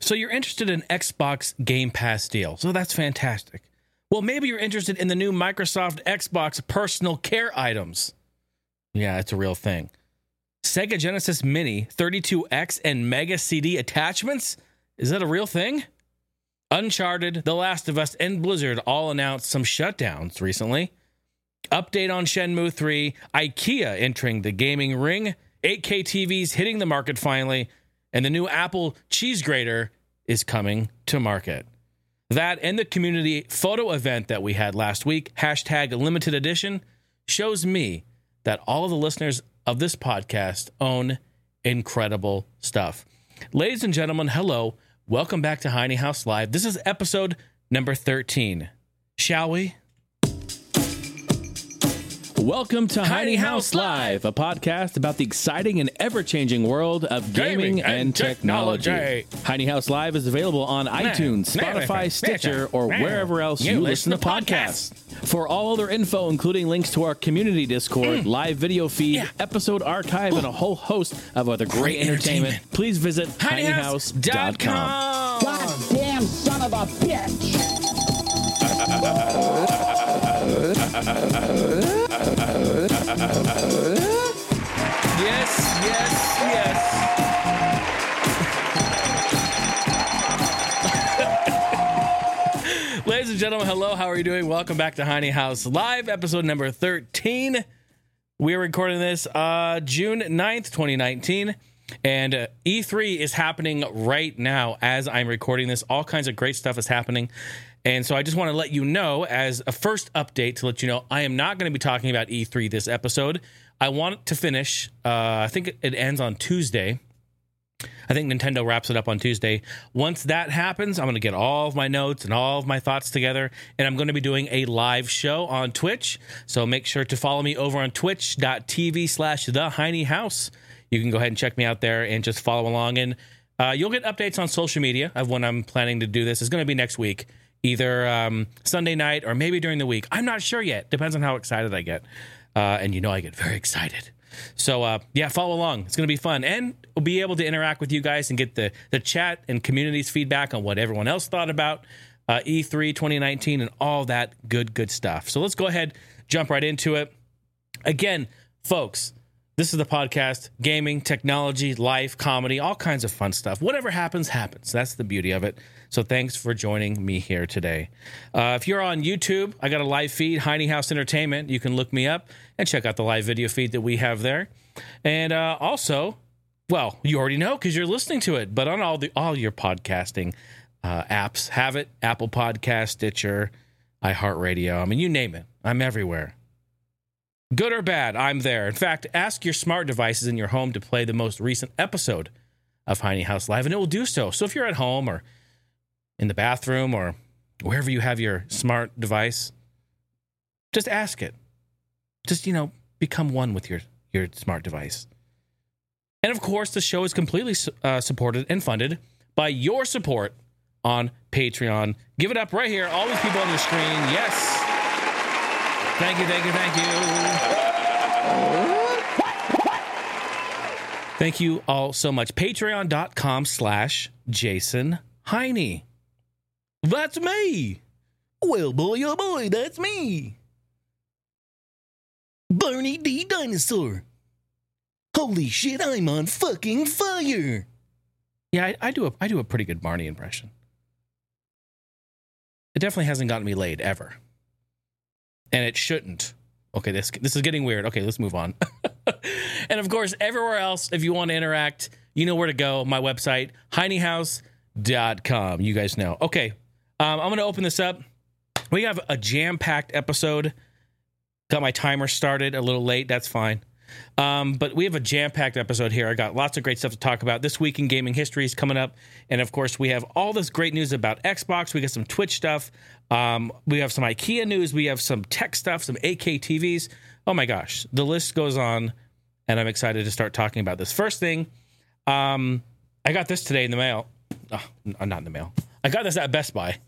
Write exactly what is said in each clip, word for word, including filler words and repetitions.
So you're interested in Xbox Game Pass deal. So that's fantastic. Well, maybe you're interested in the new Microsoft Xbox personal care items. Yeah, it's a real thing. Sega Genesis Mini, thirty-two X, and Mega C D attachments? Is that a real thing? Uncharted, The Last of Us, and Blizzard all announced some shutdowns recently. Update on Shenmue three, IKEA entering the gaming ring, eight K T Vs hitting the market finally, and the new Apple cheese grater is coming to market. That and the community photo event that we had last week, hashtag limited edition, shows me that all of the listeners of this podcast own incredible stuff. Ladies and gentlemen, hello. Welcome back to Hiney House Live. This is episode number thirteen. Shall we? Welcome to Hiney House, House Live, a podcast about the exciting and ever-changing world of gaming, gaming and, and technology. technology. Hiney House Live is available on nah, iTunes, nah, Spotify, nah, Stitcher, nah, or nah, wherever else you, you listen, listen to podcasts. podcasts. For all other info, including links to our community Discord, mm. live video feed, yeah. episode archive, Ooh. and a whole host of other great, great entertainment, entertainment, please visit hiney house dot com. Goddamn son of a bitch! Yes, yes, yes. Ladies and gentlemen, hello. How are you doing? Welcome back to Hiney House Live, episode number thirteen. We are recording this uh, June ninth, twenty nineteen, and uh, E three is happening right now as I'm recording this. All kinds of great stuff is happening. And so I just want to let you know, as a first update, to let you know, I am not going to be talking about E three this episode. I want to finish. Uh, I think it ends on Tuesday. I think Nintendo wraps it up on Tuesday. Once that happens, I'm going to get all of my notes and all of my thoughts together, and I'm going to be doing a live show on Twitch. So make sure to follow me over on twitch.tv slash the Hiney House. You can go ahead and check me out there and just follow along. And uh, you'll get updates on social media of when I'm planning to do this. It's going to be next week. Either um, Sunday night or maybe during the week. I'm not sure yet. Depends on how excited I get. Uh, and you know I get very excited. So, uh, yeah, follow along. It's going to be fun. And we'll be able to interact with you guys and get the, the chat and community's feedback on what everyone else thought about uh, E three twenty nineteen and all that good, good stuff. So let's go ahead, jump right into it. Again, folks, this is the podcast. Gaming, technology, life, comedy, all kinds of fun stuff. Whatever happens, happens. That's the beauty of it. So thanks for joining me here today. Uh, if you're on YouTube, I got a live feed, Hiney House Entertainment. You can look me up and check out the live video feed that we have there. And uh, also, well, you already know because you're listening to it, but on all the all your podcasting uh, apps, have it, Apple Podcast, Stitcher, iHeartRadio. I mean, you name it. I'm everywhere. Good or bad, I'm there. In fact, ask your smart devices in your home to play the most recent episode of Hiney House Live, and it will do so. So if you're at home or in the bathroom or wherever you have your smart device, just ask it. Just, you know, become one with your, your smart device. And of course, the show is completely uh, supported and funded by your support on Patreon. Give it up right here. All these people on the screen. Yes. Thank you, thank you, thank you. Thank you all so much. Patreon.com slash Jason Hiney. That's me. Well, boy, oh boy, that's me. Bernie D. Dinosaur. Holy shit, I'm on fucking fire. Yeah, I, I do a I do a pretty good Barney impression. It definitely hasn't gotten me laid ever. And it shouldn't. Okay, this this is getting weird. Okay, let's move on. And of course, everywhere else, if you want to interact, you know where to go. My website, hiney house dot com. You guys know. Okay, um, I'm going to open this up. We have a jam-packed episode. Got my timer started a little late. That's fine. Um, but we have a jam-packed episode here. I got lots of great stuff to talk about. This week in gaming history is coming up. And of course, we have all this great news about Xbox. We got some Twitch stuff. Um, we have some IKEA news. We have some tech stuff, some eight K T Vs. Oh my gosh, the list goes on. And I'm excited to start talking about this. First thing, um, I got this today in the mail. Oh, not in the mail. I got this at Best Buy.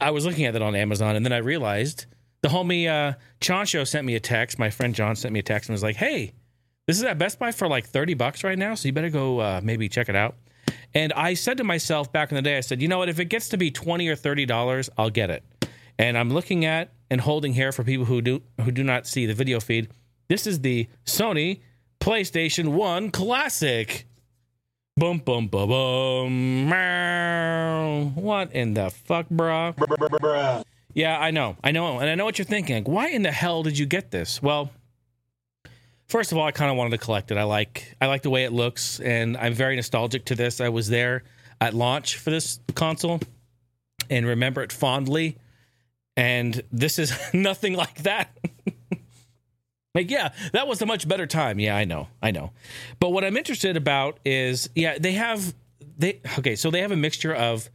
I was looking at it on Amazon, and then I realized the homie uh, Chancho sent me a text. My friend John sent me a text and was like, hey, this is at Best Buy for like thirty bucks right now, so you better go uh, maybe check it out. And I said to myself back in the day, I said, you know what, if it gets to be twenty dollars or thirty dollars, I'll get it. And I'm looking at and holding here for people who do who do not see the video feed. This is the Sony PlayStation one Classic. Boom, boom, boom, boom. Meow. What in the fuck, brah? Bruh. Yeah, I know. I know. And I know what you're thinking. Like, why in the hell did you get this? Well, first of all, I kind of wanted to collect it. I like I like the way it looks, and I'm very nostalgic to this. I was there at launch for this console and remember it fondly, and this is nothing like that. Like, yeah, that was a much better time. Yeah, I know. I know. But what I'm interested about is, yeah, they have they okay, so they have a mixture of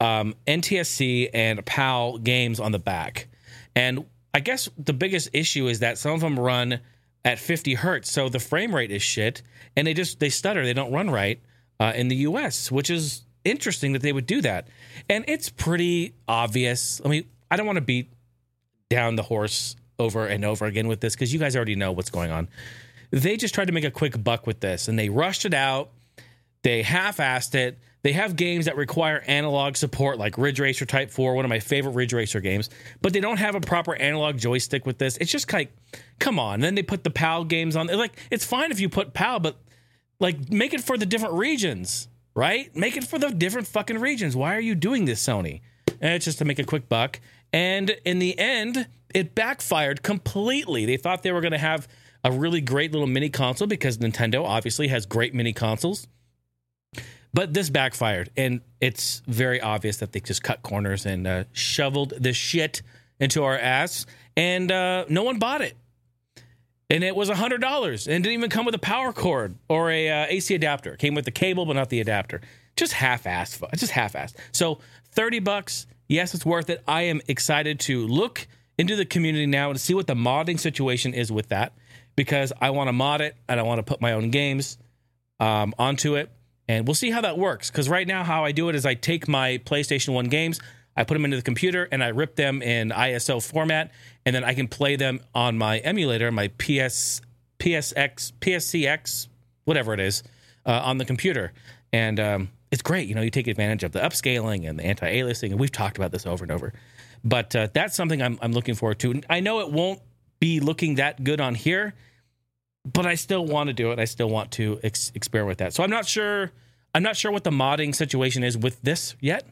um, N T S C and PAL games on the back. And I guess the biggest issue is that some of them run at fifty hertz, so the frame rate is shit, and they just they stutter, they don't run right uh, in the U S, which is interesting that they would do that. And it's pretty obvious. I mean, I don't want to beat down the horse over and over again with this because you guys already know what's going on. They just tried to make a quick buck with this, and they rushed it out. They half-assed it. They have games that require analog support, like Ridge Racer Type four, one of my favorite Ridge Racer games, but they don't have a proper analog joystick with this. It's just like, come on. And then they put the PAL games on. Like, it's fine if you put PAL, but like, make it for the different regions, right? Make it for the different fucking regions. Why are you doing this, Sony? And it's just to make a quick buck. And in the end, it backfired completely. They thought they were going to have a really great little mini console because Nintendo obviously has great mini consoles. But this backfired, and it's very obvious that they just cut corners and uh, shoveled the shit into our ass, and uh, no one bought it. And it was one hundred dollars, and it didn't even come with a power cord or a uh, A C adapter. It came with the cable, but not the adapter. Just half-assed. Just half-assed. So thirty bucks. Yes, it's worth it. I am excited to look into the community now and see what the modding situation is with that, because I want to mod it, and I want to put my own games um, onto it. And we'll see how that works, because right now how I do it is I take my PlayStation one games, I put them into the computer, and I rip them in I S O format, and then I can play them on my emulator, my P S, P S X, P S C X, whatever it is, uh, on the computer. And um, it's great. You know, you take advantage of the upscaling and the anti-aliasing, and we've talked about this over and over. But uh, that's something I'm, I'm looking forward to. I know it won't be looking that good on here, but I still want to do it. I still want to ex- experiment with that. So I'm not sure. I'm not sure what the modding situation is with this yet.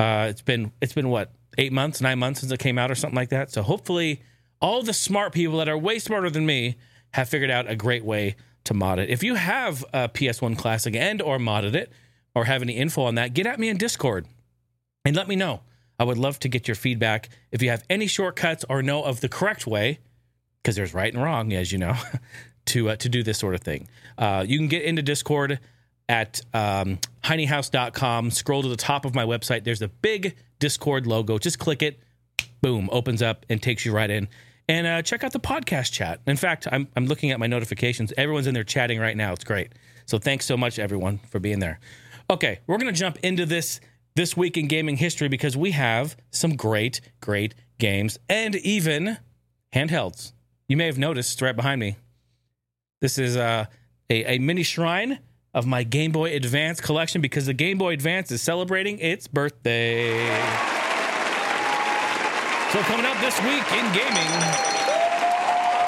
Uh, it's been it's been what eight months, nine months since it came out, or something like that. So hopefully, all the smart people that are way smarter than me have figured out a great way to mod it. If you have a P S one Classic and or modded it, or have any info on that, get at me in Discord and let me know. I would love to get your feedback if you have any shortcuts or know of the correct way, because there's right and wrong, as you know. to uh, to do this sort of thing. Uh, you can get into Discord at um, heinehouse dot com. Scroll to the top of my website. There's a big Discord logo. Just click it. Boom. Opens up and takes you right in. And uh, check out the podcast chat. In fact, I'm I'm looking at my notifications. Everyone's in there chatting right now. It's great. So thanks so much, everyone, for being there. Okay, we're going to jump into this this week in gaming history because we have some great, great games and even handhelds. You may have noticed it's right behind me. This is uh, a, a mini shrine of my Game Boy Advance collection because the Game Boy Advance is celebrating its birthday. So coming up this week in gaming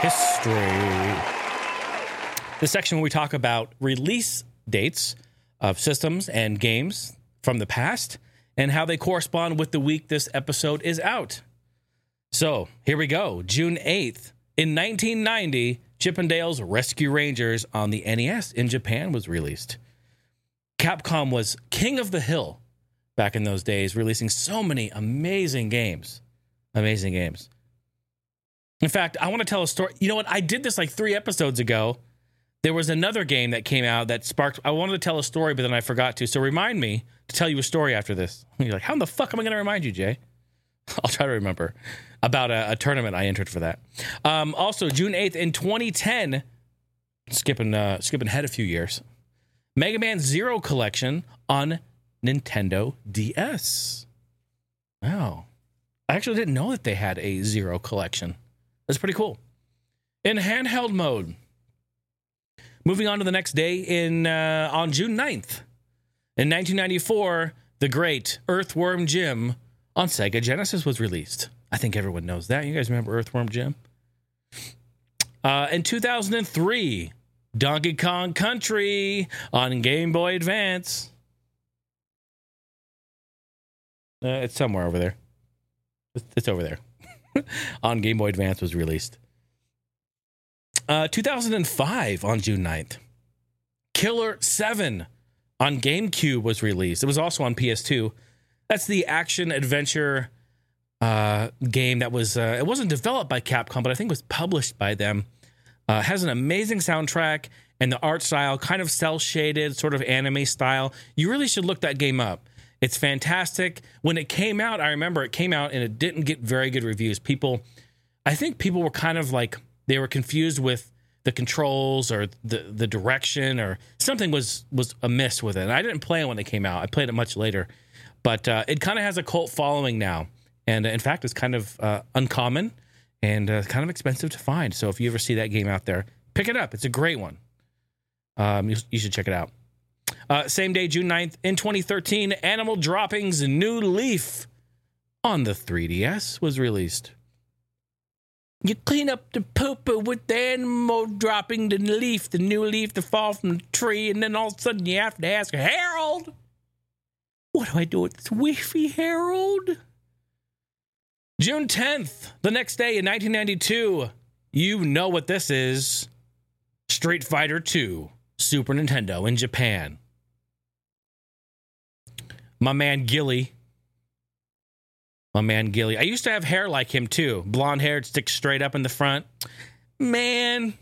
history, the section where we talk about release dates of systems and games from the past and how they correspond with the week this episode is out. So here we go. June eighth in nineteen ninety, Chip 'n Dale's Rescue Rangers on the N E S in Japan was released. Capcom was king of the hill back in those days, releasing so many amazing games. Amazing games. In fact, I want to tell a story. You know what? I did this like three episodes ago. There was another game that came out that sparked... I wanted to tell a story, but then I forgot to. So remind me to tell you a story after this. You're like, how in the fuck am I going to remind you, Jay? I'll try to remember about a, a tournament I entered for that. Um, also, June eighth in twenty ten, skipping uh, skipping ahead a few years, Mega Man Zero Collection on Nintendo D S. Wow. I actually didn't know that they had a Zero Collection. That's pretty cool. In handheld mode. Moving on to the next day in uh, on June ninth, In nineteen ninety-four, the great Earthworm Jim on Sega Genesis was released. I think everyone knows that. You guys remember Earthworm Jim? Uh, in two thousand three, Donkey Kong Country on Game Boy Advance. Uh, it's somewhere over there. It's over there. On Game Boy Advance was released. Uh, two thousand five, on June ninth, Killer seven on GameCube was released. It was also on P S two. That's the action-adventure uh, game that was... Uh, it wasn't developed by Capcom, but I think was published by them. Uh, has an amazing soundtrack and the art style, kind of cel-shaded, sort of anime style. You really should look that game up. It's fantastic. When it came out, I remember it came out and it didn't get very good reviews. People, I think people were kind of like, they were confused with the controls or the, the direction or something was, was amiss with it. And I didn't play it when it came out. I played it much later. But uh, it kind of has a cult following now. And uh, in fact, it's kind of uh, uncommon and uh, kind of expensive to find. So if you ever see that game out there, pick it up. It's a great one. Um, you, you should check it out. Uh, same day, June ninth, in twenty thirteen, Animal Droppings New Leaf on the three D S was released. You clean up the pooper with the animal dropping the leaf, the new leaf to fall from the tree, and then all of a sudden you have to ask, Harold, what do I do with this wifi, Harold? June tenth, the next day in nineteen ninety-two, you know what this is, Street Fighter two. Super Nintendo in Japan. My man Gilly. My man Gilly. I used to have hair like him too. Blonde hair, it sticks straight up in the front. Man.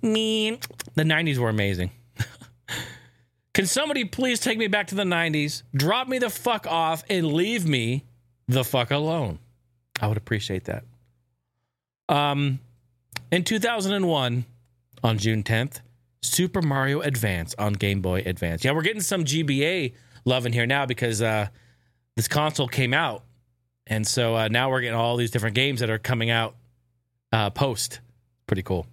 Man. The nineties were amazing. Can somebody please take me back to the nineties? Drop me the fuck off and leave me the fuck alone. I would appreciate that. Um, in two thousand one, on June tenth, Super Mario Advance on Game Boy Advance. Yeah, we're getting some G B A love in here now because uh, this console came out. And so uh, now we're getting all these different games that are coming out uh, post. Pretty cool.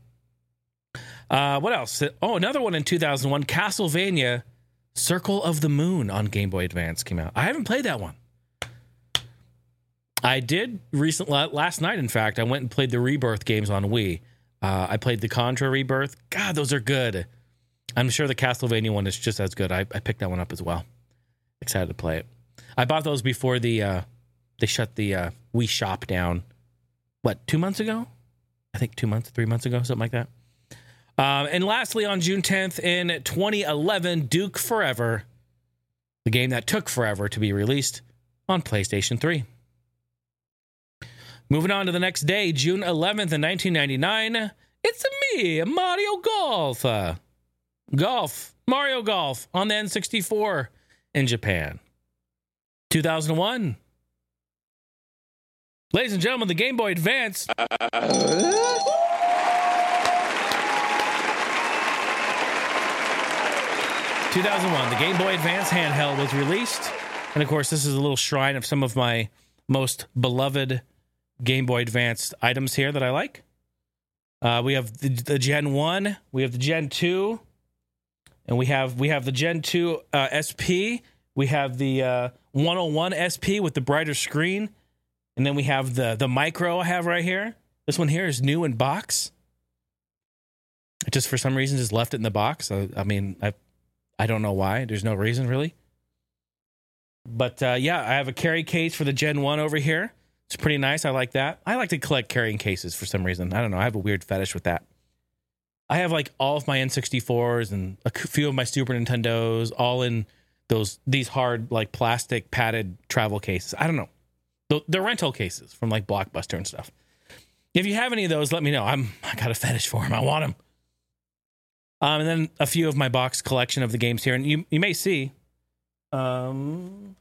Uh, what else? Oh, another one in two thousand one, Castlevania Circle of the Moon on Game Boy Advance came out. I haven't played that one. I did recently, last night, in fact, I went and played the Rebirth games on Wii. Uh, I played the Contra Rebirth. God, those are good. I'm sure the Castlevania one is just as good. I, I picked that one up as well. Excited to play it. I bought those before the uh, they shut the uh, Wii Shop down. What, two months ago? I think two months, three months ago, something like that. Um, and lastly, on June tenth in twenty eleven, Duke Forever, the game that took forever to be released on PlayStation three. Moving on to the next day, June eleventh in nineteen ninety-nine, it's me, Mario Golf. Uh, golf, Mario Golf on the N sixty-four in Japan. two thousand one. Ladies and gentlemen, the Game Boy Advance. two thousand one, the Game Boy Advance handheld was released. And of course, this is a little shrine of some of my most beloved Game Boy Advance items here that I like. Uh, we have the, the Gen one, we have the Gen two, and we have we have the Gen two uh, S P. We have the uh, one oh one S P with the brighter screen, and then we have the the Micro I have right here. This one here is new in box. I just for some reason just left it in the box. I, I mean, I I don't know why. There's no reason really. But uh, yeah, I have a carry case for the Gen one over here. It's pretty nice. I like that. I like to collect carrying cases for some reason. I don't know. I have a weird fetish with that. I have like all of my N sixty-fours and a few of my Super Nintendos all in those these hard like plastic padded travel cases. I don't know. They're rental cases from like Blockbuster and stuff. If you have any of those, let me know. I'm I got a fetish for them. I want them. Um, and then a few of my box collection of the games here, and you you may see. Um.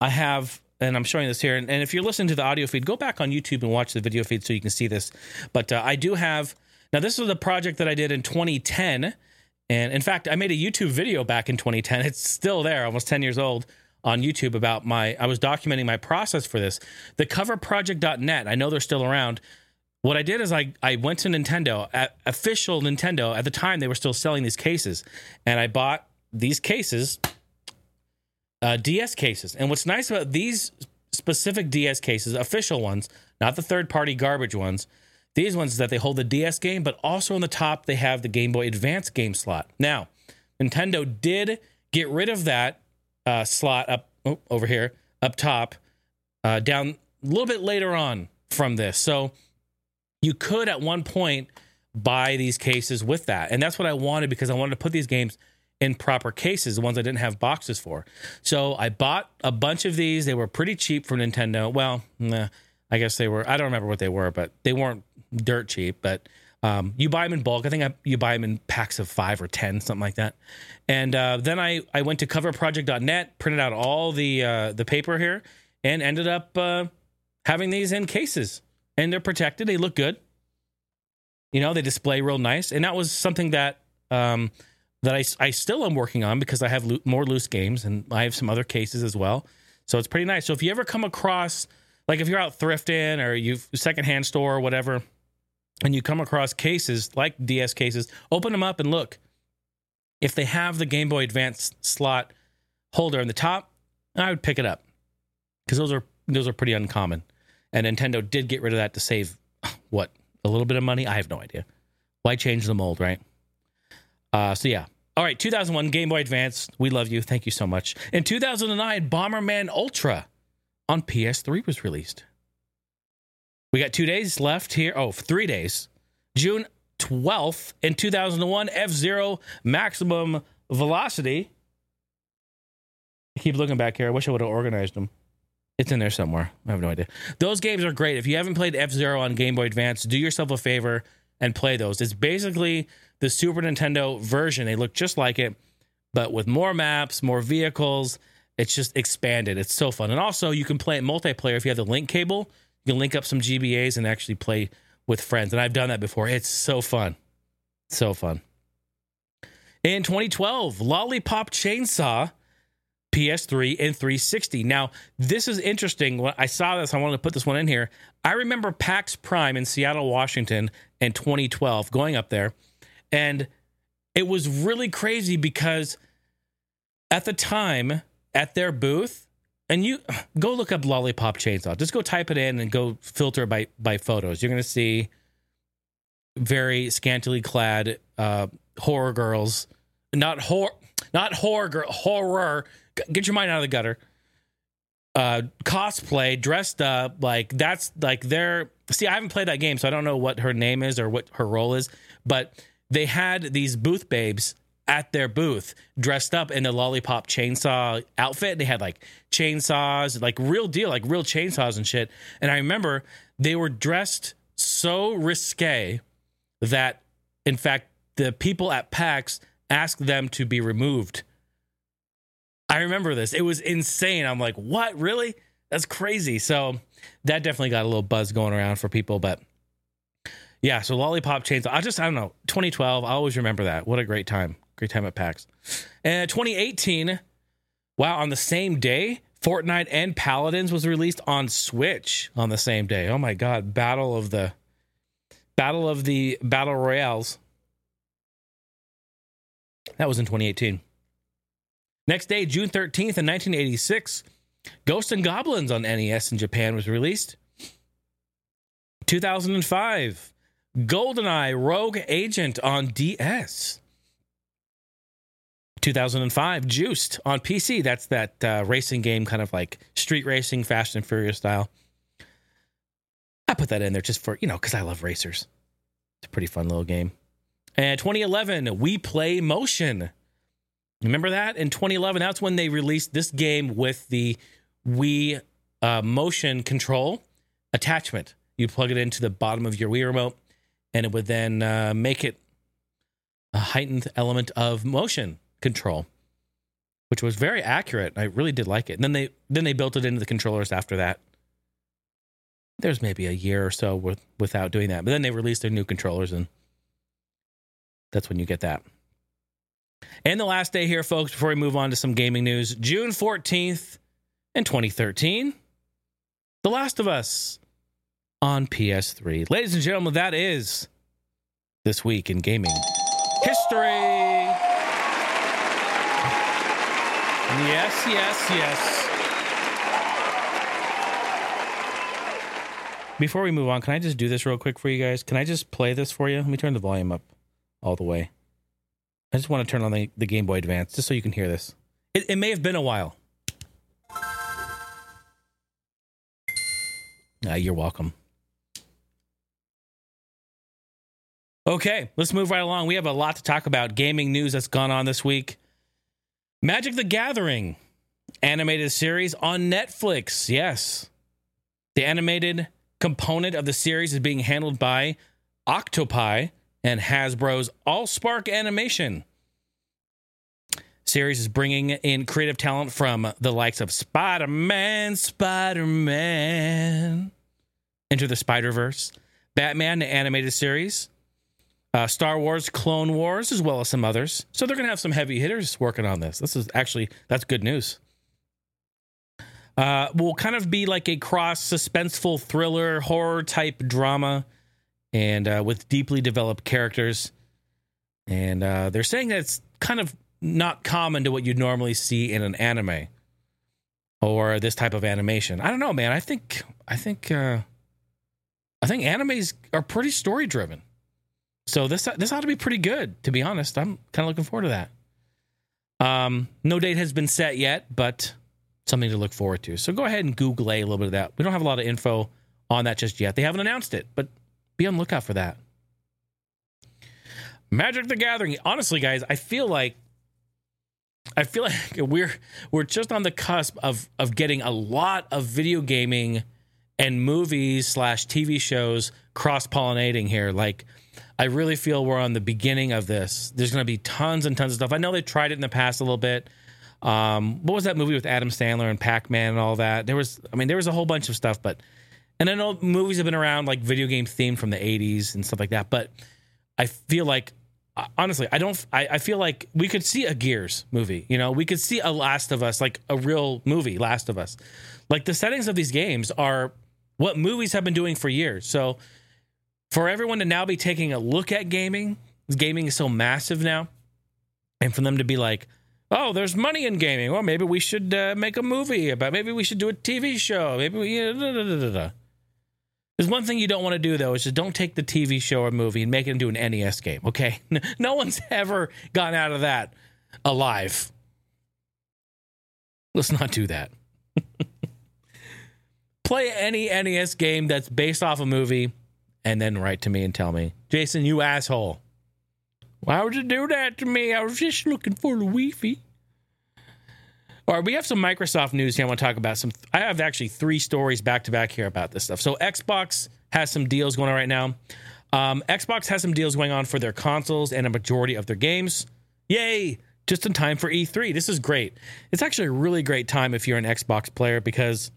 I have, and I'm showing this here, and, and if you're listening to the audio feed, go back on YouTube and watch the video feed so you can see this. But uh, I do have, now this was a project that I did in twenty ten, and in fact, I made a YouTube video back in twenty ten. It's still there, almost ten years old, on YouTube about my, I was documenting my process for this. The cover project dot net, I know they're still around, What I did is I, I went to Nintendo, at official Nintendo. At the time, they were still selling these cases. And I bought these cases, uh, D S cases. And what's nice about these specific D S cases, official ones, not the third-party garbage ones, these ones is that they hold the D S game, but also on the top, they have the Game Boy Advance game slot. Now, Nintendo did get rid of that uh, slot up oh, over here, up top, uh, down a little bit later on from this. So you could at one point buy these cases with that. And that's what I wanted, because I wanted to put these games in proper cases, the ones I didn't have boxes for. So I bought a bunch of these. They were pretty cheap for Nintendo. Well, nah, I guess they were. I don't remember what they were, but they weren't dirt cheap. But um, you buy them in bulk. I think I, you buy them in packs of five or ten, something like that. And uh, then I, I went to cover project dot net, printed out all the, uh, the paper here, and ended up uh, having these in cases. And they're protected. They look good. You know, they display real nice. And that was something that um, that I, I still am working on, because I have lo- more loose games, and I have some other cases as well. So it's pretty nice. So if you ever come across, like if you're out thrifting or you've secondhand store or whatever, and you come across cases like D S cases, open them up and look. If they have the Game Boy Advance slot holder in the top, I would pick it up, because those are those are pretty uncommon. And Nintendo did get rid of that to save, what, a little bit of money? I have no idea. Why change the mold, right? Uh, so, yeah. All right, two thousand one Game Boy Advance. We love you. Thank you so much. In two thousand nine, Bomberman Ultra on P S three was released. We got two days left here. Oh, three days. June twelfth in two thousand one, F-Zero Maximum Velocity. I keep looking back here. I wish I would have organized them. It's in there somewhere. I have no idea. Those games are great. If you haven't played F-Zero on Game Boy Advance, do yourself a favor and play those. It's basically the Super Nintendo version. They look just like it, but with more maps, more vehicles. It's just expanded. It's so fun. And also, you can play it multiplayer. If you have the link cable, you can link up some G B As and actually play with friends. And I've done that before. It's so fun. So fun. In twenty twelve, Lollipop Chainsaw, P S three and three sixty. Now, this is interesting. When I saw this, I wanted to put this one in here. I remember PAX Prime in Seattle, Washington in twenty twelve, going up there. And it was really crazy, because at the time, at their booth, and you go look up Lollipop Chainsaw. Just go type it in and go filter by, by photos. You're going to see very scantily clad uh, horror girls. Not horror, not horror girl, horror. Get your mind out of the gutter. Uh, cosplay, dressed up, like that's like their. See, I haven't played that game, so I don't know what her name is or what her role is. But they had these booth babes at their booth dressed up in a Lollipop Chainsaw outfit. They had like chainsaws, like real deal, like real chainsaws and shit. And I remember they were dressed so risque that, in fact, the people at PAX asked them to be removed. I remember this. It was insane. I'm like, what? Really? That's crazy. So that definitely got a little buzz going around for people. But yeah, so Lollipop Chainsaw. I just, I don't know. twenty twelve, I always remember that. What a great time. Great time at PAX. And twenty eighteen, wow, on the same day, Fortnite and Paladins was released on Switch on the same day. Oh my God. Battle of the, Battle of the Battle Royales. That was in twenty eighteen. Next day, June thirteenth in nineteen eighty-six, Ghosts and Goblins on N E S in Japan was released. two thousand five, GoldenEye Rogue Agent on D S. two thousand five, Juiced on P C. That's that uh, racing game, kind of like street racing, Fast and Furious style. I put that in there just for, you know, because I love racers. It's a pretty fun little game. And twenty eleven, We Play Motion. Remember that? In twenty eleven, that's when they released this game with the Wii uh, motion control attachment. You plug it into the bottom of your Wii remote, and it would then uh, make it a heightened element of motion control, which was very accurate. I really did like it. And then they then they built it into the controllers after that. There's maybe a year or so with, without doing that. But then they released their new controllers, and that's when you get that. And the last day here, folks, before we move on to some gaming news, June fourteenth in twenty thirteen, The Last of Us on P S three. Ladies and gentlemen, that is This Week in Gaming History. Yes, yes, yes. Before we move on, can I just do this real quick for you guys? Can I just play this for you? Let me turn the volume up all the way. I just want to turn on the, the Game Boy Advance just so you can hear this. It, it may have been a while. Ah, you're welcome. Okay, let's move right along. We have a lot to talk about. Gaming news that's gone on this week. Magic the Gathering animated series on Netflix. Yes. The animated component of the series is being handled by Octopi and Hasbro's AllSpark Animation. Series is bringing in creative talent from the likes of Spider-Man, Spider-Man, Into the Spider-Verse, Batman, the animated series, Uh, Star Wars, Clone Wars, as well as some others. So they're going to have some heavy hitters working on this. This is actually, that's good news. Uh, will kind of be like a cross suspenseful thriller, horror type drama, and uh, with deeply developed characters. And uh, they're saying that it's kind of not common to what you'd normally see in an anime or this type of animation. I don't know, man. I think I think uh, I think animes are pretty story driven. So this this ought to be pretty good, to be honest. I'm kind of looking forward to that. Um, no date has been set yet, but something to look forward to. So go ahead and Google a little bit of that. We don't have a lot of info on that just yet. They haven't announced it, but be on the lookout for that. Magic the Gathering. Honestly, guys, I feel like I feel like we're we're just on the cusp of of getting a lot of video gaming and movies slash T V shows cross-pollinating here. Like, I really feel we're on the beginning of this. There's going to be tons and tons of stuff. I know they tried it in the past a little bit. Um, what was that movie with Adam Sandler and Pac-Man and all that? There was, I mean, there was a whole bunch of stuff, but, and I know movies have been around, like video game themed from the eighties and stuff like that. But I feel like, honestly, I don't, I, I feel like we could see a Gears movie, you know, we could see a Last of Us, like a real movie, Last of Us. Like, the settings of these games are what movies have been doing for years. So for everyone to now be taking a look at gaming, gaming is so massive now, and for them to be like, oh, there's money in gaming. Well, maybe we should uh, make a movie about, maybe we should do a T V show. Maybe we, uh, da, da, da, da. There's one thing you don't want to do, though, is just don't take the T V show or movie and make it into an N E S game, okay? No one's ever gotten out of that alive. Let's not do that. Play any N E S game that's based off a movie, and then write to me and tell me, Jason, you asshole. Why would you do that to me? I was just looking for the Wi-Fi. All right, we have some Microsoft news here I want to talk about. Some, I have actually three stories back-to-back here about this stuff. So Xbox has some deals going on right now. Um, Xbox has some deals going on for their consoles and a majority of their games. Yay! Just in time for E three. This is great. It's actually a really great time if you're an Xbox player, because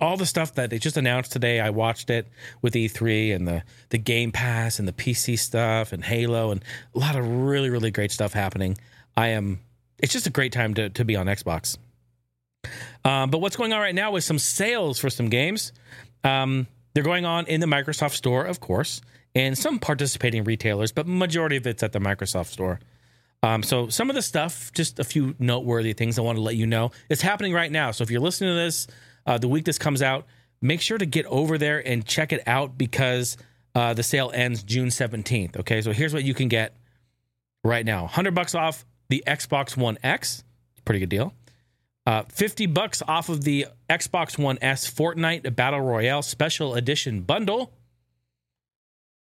all the stuff that they just announced today, I watched it with E three and the, the Game Pass and the P C stuff and Halo and a lot of really, really great stuff happening. I am, it's just a great time to, to be on Xbox. Um, but what's going on right now is some sales for some games. Um, they're going on in the Microsoft Store, of course, and some participating retailers, but majority of it's at the Microsoft Store. Um, so some of the stuff, just a few noteworthy things I want to let you know. It's happening right now. So if you're listening to this, Uh, the week this comes out, make sure to get over there and check it out, because uh, the sale ends June seventeenth. Okay, so here's what you can get right now. one hundred bucks off the Xbox One X. Pretty good deal. Uh, fifty bucks off of the Xbox One S Fortnite Battle Royale Special Edition Bundle.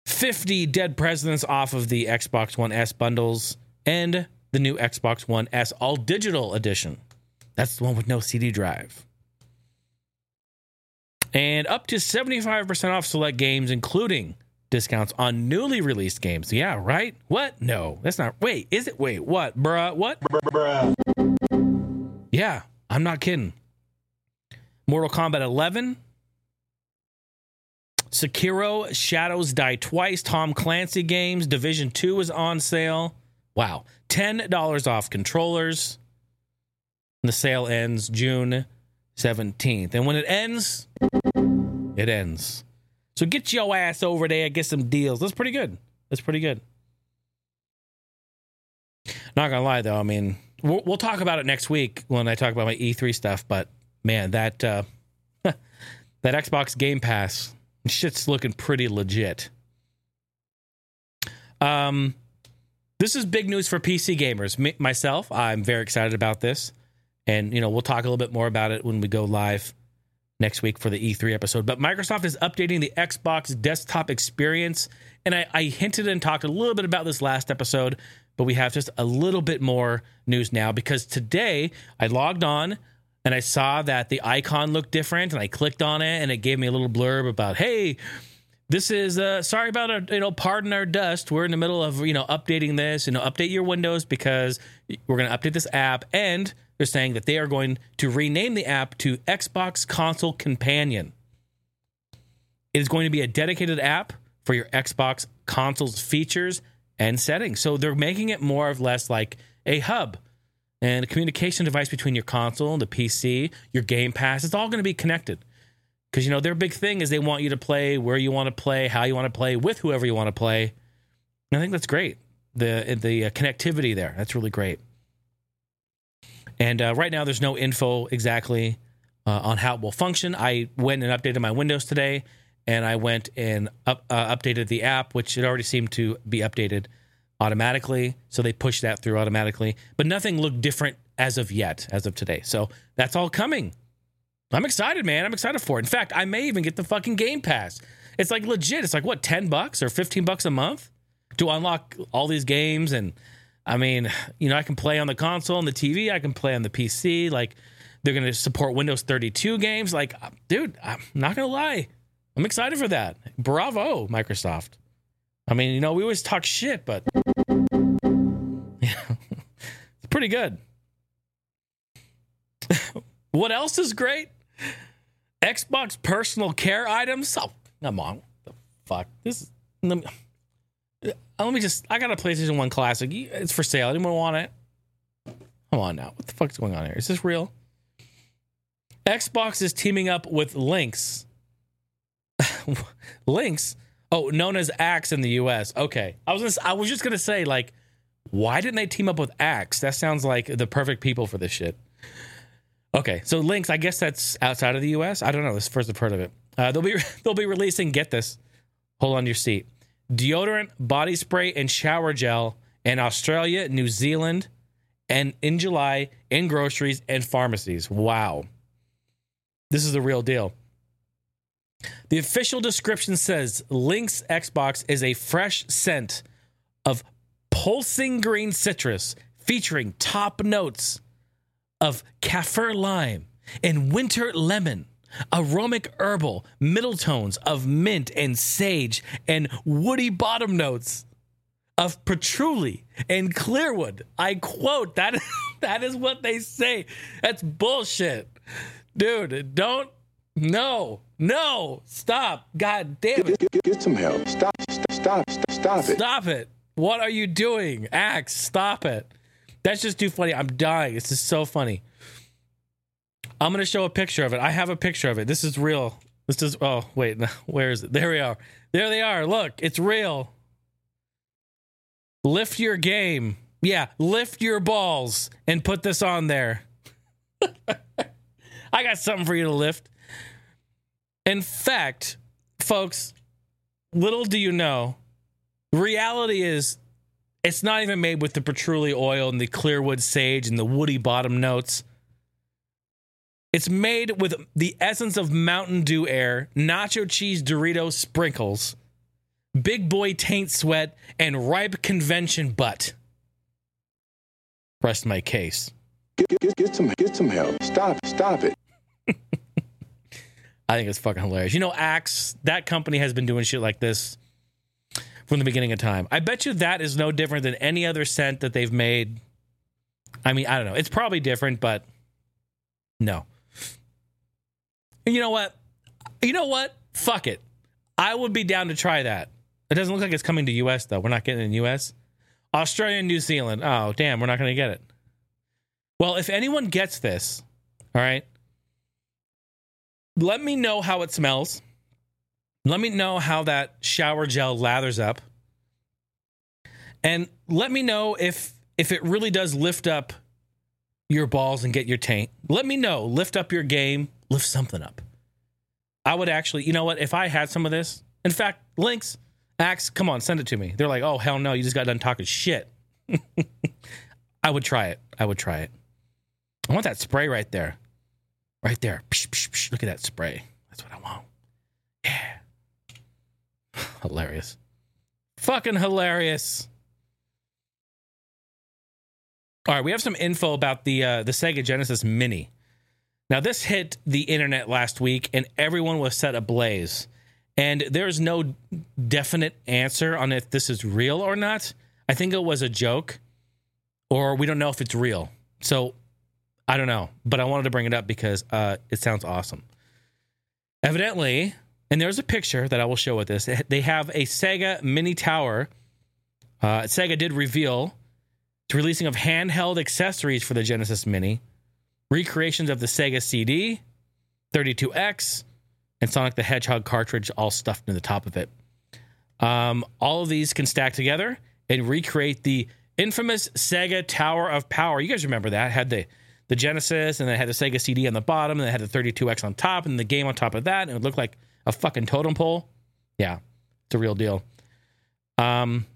fifty Dead Presidents off of the Xbox One S bundles. And the new Xbox One S All Digital Edition. That's the one with no C D drive. And up to seventy-five percent off select games, including discounts on newly released games. Yeah, right? What? No, that's not. Wait, is it? Wait, what? Bruh, what? Bruh. Yeah, I'm not kidding. Mortal Kombat eleven. Sekiro, Shadows Die Twice, Tom Clancy games. Division two is on sale. Wow. ten dollars off controllers. And the sale ends June seventeenth. And when it ends, it ends. So get your ass over there, get some deals. That's pretty good. That's pretty good. Not gonna lie, though. I mean, we'll, we'll talk about it next week when I talk about my E three stuff. But man, that uh, that Xbox Game Pass shit's looking pretty legit. Um, this is big news for P C gamers. Me, myself, I'm very excited about this, and you know, we'll talk a little bit more about it when we go live next week for the E three episode. But Microsoft is updating the Xbox desktop experience, and I, I hinted and talked a little bit about this last episode. But we have just a little bit more news now, because today I logged on and I saw that the icon looked different, and I clicked on it and it gave me a little blurb about, hey, this is uh, sorry about our, you know, pardon our dust. We're in the middle of, you know, updating this, you know, update your Windows because we're going to update this app. And they're saying that they are going to rename the app to Xbox Console Companion. It is going to be a dedicated app for your Xbox console's features and settings. So they're making it more or less like a hub and a communication device between your console and the P C, your Game Pass. It's all going to be connected, because, you know, their big thing is they want you to play where you want to play, how you want to play, with whoever you want to play. And I think that's great. The the uh, connectivity there, that's really great. And uh, right now there's no info exactly uh, on how it will function. I went and updated my Windows today, and I went and up, uh, updated the app, which it already seemed to be updated automatically. So they pushed that through automatically. But nothing looked different as of yet, as of today. So that's all coming. I'm excited, man. I'm excited for it. In fact, I may even get the fucking Game Pass. It's like legit. It's like, what, ten bucks or fifteen bucks a month to unlock all these games? And I mean, you know, I can play on the console and the T V. I can play on the P C. Like, they're going to support Windows thirty-two games. Like, dude, I'm not going to lie, I'm excited for that. Bravo, Microsoft. I mean, you know, we always talk shit, but yeah, it's pretty good. What else is great? Xbox personal care items. Oh, come on. What the fuck? This is, let me, let me just, I got a PlayStation one Classic. It's for sale. Anyone want it? Come on now. What the fuck's going on here? Is this real? Xbox is teaming up with Lynx. Lynx, oh, known as Axe in the U S. Okay, I was gonna, I was just gonna say, like, why didn't they team up with Axe? That sounds like the perfect people for this shit. Okay, so Lynx, I guess that's outside of the U S. I don't know. This is the first I've heard of it. Uh, they'll be they'll be releasing, get this, hold on to your seat, deodorant, body spray, and shower gel in Australia, New Zealand, and in July in groceries and pharmacies. Wow, this is the real deal. The official description says Lynx Xbox is a fresh scent of pulsing green citrus featuring top notes of kaffir lime and winter lemon, aromatic herbal, middle tones of mint and sage, and woody bottom notes of patchouli and clearwood. I quote, that is, that is what they say. That's bullshit. Dude, don't. No, no, stop. God damn it. Get, get, get some help. Stop, stop, stop, stop, stop it. Stop it. What are you doing? Axe, stop it. That's just too funny. I'm dying. This is so funny. I'm going to show a picture of it. I have a picture of it. This is real. This is, oh, wait, no, where is it? There we are. There they are. Look, it's real. Lift your game. Yeah, lift your balls and put this on there. I got something for you to lift. In fact, folks, little do you know, reality is it's not even made with the patchouli oil and the clearwood sage and the woody bottom notes. It's made with the essence of Mountain Dew Air, nacho cheese Doritos sprinkles, big boy taint sweat, and ripe convention butt. Rest my case. Get, get, get some, get some help. Stop, stop it. I think it's fucking hilarious. You know, Axe, that company has been doing shit like this from the beginning of time. I bet you that is no different than any other scent that they've made. I mean, I don't know. It's probably different, but no. You know what? You know what? Fuck it. I would be down to try that. It doesn't look like it's coming to U S, though. We're not getting it in U S. Australia and New Zealand. Oh, damn. We're not going to get it. Well, if anyone gets this, all right, let me know how it smells. Let me know how that shower gel lathers up. And let me know if if it really does lift up your balls and get your taint. Let me know. Lift up your game. Lift something up. I would actually, you know what? If I had some of this, in fact, Lynx, Axe, come on, send it to me. They're like, oh, hell no. You just got done talking shit. I would try it. I would try it. I want that spray right there. Right there. Psh, psh, psh. Look at that spray. That's what I want. Yeah. Hilarious. Fucking hilarious. All right, we have some info about the uh, the Sega Genesis Mini. Now, this hit the internet last week, and everyone was set ablaze. And there's no definite answer on if this is real or not. I think it was a joke, or we don't know if it's real. So, I don't know. But I wanted to bring it up because uh, it sounds awesome. Evidently, and there's a picture that I will show with this. They have a Sega Mini Tower. Uh, Sega did reveal the releasing of handheld accessories for the Genesis Mini, recreations of the Sega C D, thirty-two X, and Sonic the Hedgehog cartridge all stuffed in the top of it. Um, all of these can stack together and recreate the infamous Sega Tower of Power. You guys remember that? It had the, the Genesis, and then it had the Sega C D on the bottom, and it had the thirty-two X on top, and the game on top of that, and it looked like a fucking totem pole. Yeah, it's a real deal. Um,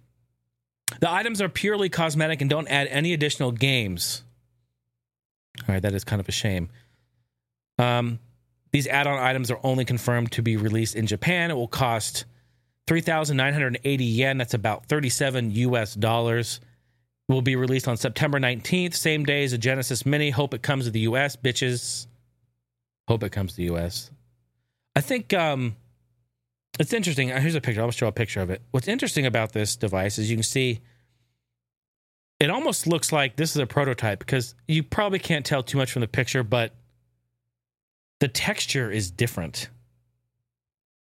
the items are purely cosmetic and don't add any additional games. All right, that is kind of a shame. Um, these add-on items are only confirmed to be released in Japan. It will cost three thousand nine hundred eighty yen. That's about thirty-seven U S dollars. Will be released on September nineteenth, same day as the Genesis Mini. Hope it comes to the U S, bitches. Hope it comes to the U S. I think um, it's interesting. Here's a picture. I'll show a picture of it. What's interesting about this device is you can see it almost looks like this is a prototype because you probably can't tell too much from the picture, but the texture is different.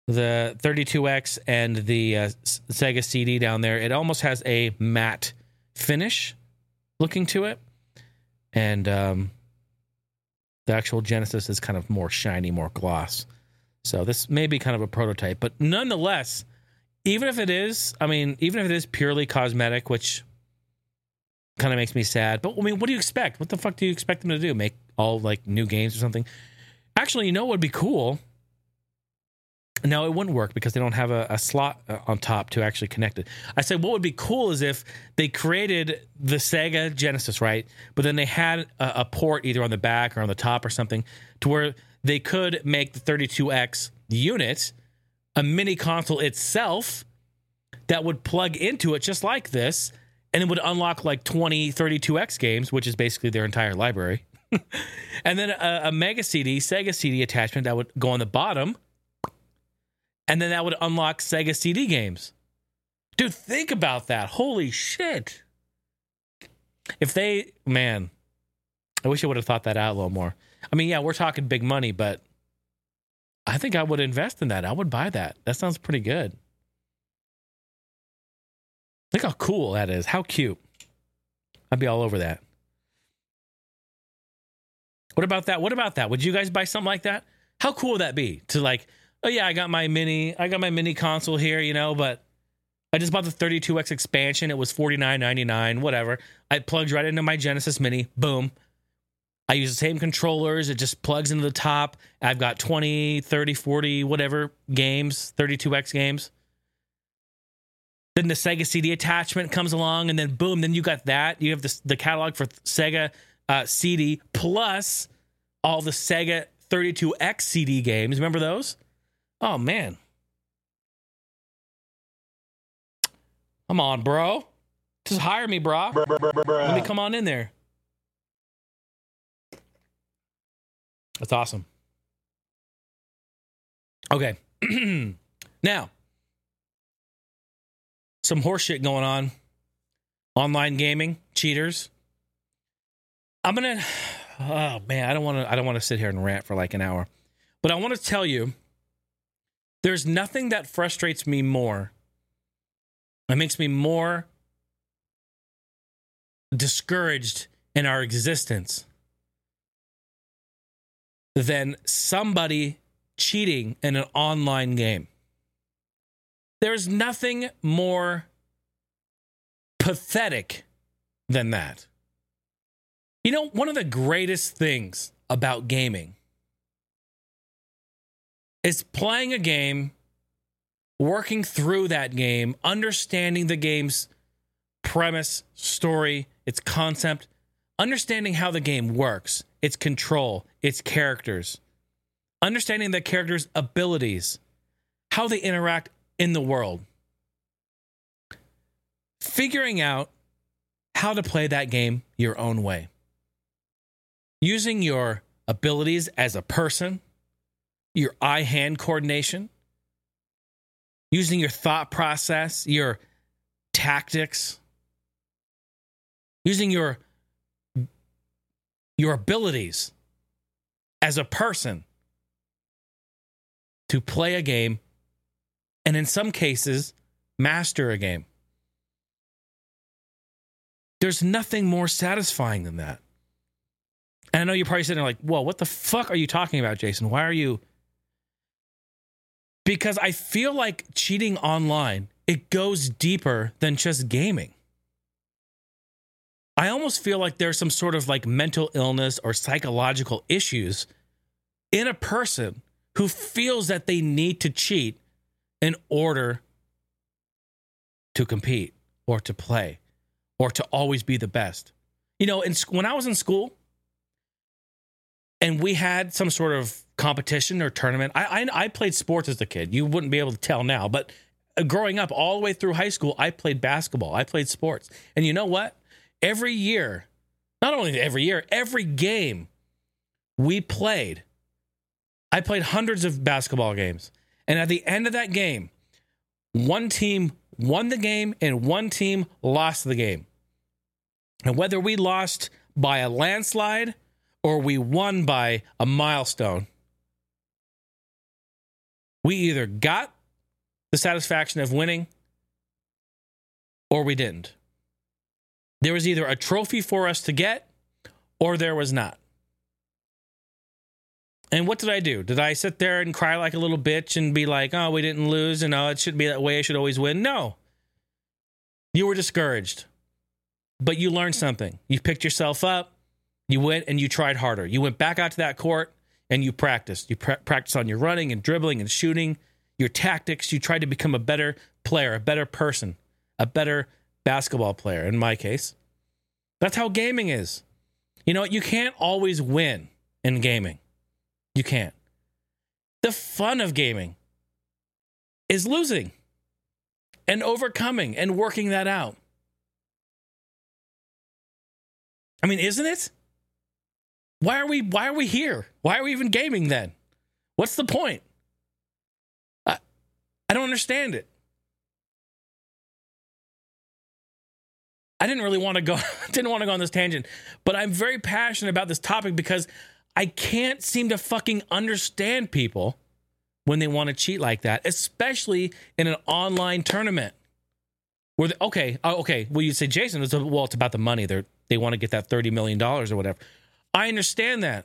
The thirty-two X and the uh, Sega C D down there, it almost has a matte finish looking to it. And um, the actual Genesis is kind of more shiny, more gloss. So this may be kind of a prototype, but nonetheless, even if it is, I mean, even if it is purely cosmetic, which kind of makes me sad, but I mean, what do you expect? What the fuck do you expect them to do? Make all like new games or something? Actually, you know what would be cool? No, it wouldn't work because they don't have a, a slot on top to actually connect it. I said, what would be cool is if they created the Sega Genesis, right? But then they had a, a port either on the back or on the top or something to where they could make the thirty-two X unit a mini console itself that would plug into it just like this, and it would unlock like twenty thirty-two X games, which is basically their entire library. And then a, a Mega C D, Sega C D attachment that would go on the bottom, and then that would unlock Sega C D games. Dude, think about that. Holy shit. If they... Man, I wish I would have thought that out a little more. I mean, yeah, we're talking big money, but I think I would invest in that. I would buy that. That sounds pretty good. Look how cool that is. How cute. I'd be all over that. What about that? What about that? Would you guys buy something like that? How cool would that be? To like, oh yeah, I got my mini, I got my mini console here, you know, but I just bought the thirty-two X expansion. It was forty-nine ninety-nine, whatever. I plugged right into my Genesis Mini. Boom. I use the same controllers. It just plugs into the top. I've got twenty, thirty, forty, whatever games, thirty-two X games. Then the Sega C D attachment comes along, and then boom, then you got that. You have this, the catalog for Sega uh, C D plus all the Sega thirty-two X C D games. Remember those? Oh, man. Come on, bro. Just hire me, bro. Let me come on in there. That's awesome. Okay. Now, some horseshit going on. Online gaming, cheaters. I'm going to Oh man, I don't want to I don't want to sit here and rant for like an hour. But I want to tell you there's nothing that frustrates me more. It makes me more discouraged in our existence than somebody cheating in an online game. There's nothing more pathetic than that. You know, one of the greatest things about gaming is playing a game, working through that game, understanding the game's premise, story, its concept, understanding how the game works, its control, its characters, understanding the characters' abilities, how they interact in the world, figuring out how to play that game your own way, using your abilities as a person, your eye-hand coordination, using your thought process, your tactics, using your your abilities as a person to play a game, and in some cases, master a game. There's nothing more satisfying than that. And I know you're probably sitting there like, whoa, what the fuck are you talking about, Jason? Why are you... Because I feel like cheating online, it goes deeper than just gaming. I almost feel like there's some sort of like mental illness or psychological issues in a person who feels that they need to cheat in order to compete or to play or to always be the best. You know, in, when I was in school and we had some sort of competition or tournament, I, I I played sports as a kid. You wouldn't be able to tell now, but growing up all the way through high school, I played basketball. I played sports. And you know what? Every year, not only every year, every game we played, I played hundreds of basketball games. And at the end of that game, one team won the game and one team lost the game. And whether we lost by a landslide or we won by a milestone, we either got the satisfaction of winning or we didn't. There was either a trophy for us to get or there was not. And what did I do? Did I sit there and cry like a little bitch and be like, oh, we didn't lose and oh, it should be that way. I should always win. No. You were discouraged, but you learned something. You picked yourself up. You went and you tried harder. You went back out to that court and you practiced. You pra- practiced on your running and dribbling and shooting, your tactics. You tried to become a better player, a better person, a better basketball player, in my case. That's how gaming is. You know, you can't always win in gaming. You can't. The fun of gaming is losing and overcoming and working that out. I mean, isn't it? Why are we why are we here? Why are we even gaming then? What's the point? I, I don't understand it. I didn't really want to go didn't want to go on this tangent, but I'm very passionate about this topic because I can't seem to fucking understand people when they want to cheat like that, especially in an online tournament. Where the, okay, oh, okay, well you say Jason, it's a, well it's about the money. They're they want to get that thirty million dollars or whatever. I understand that.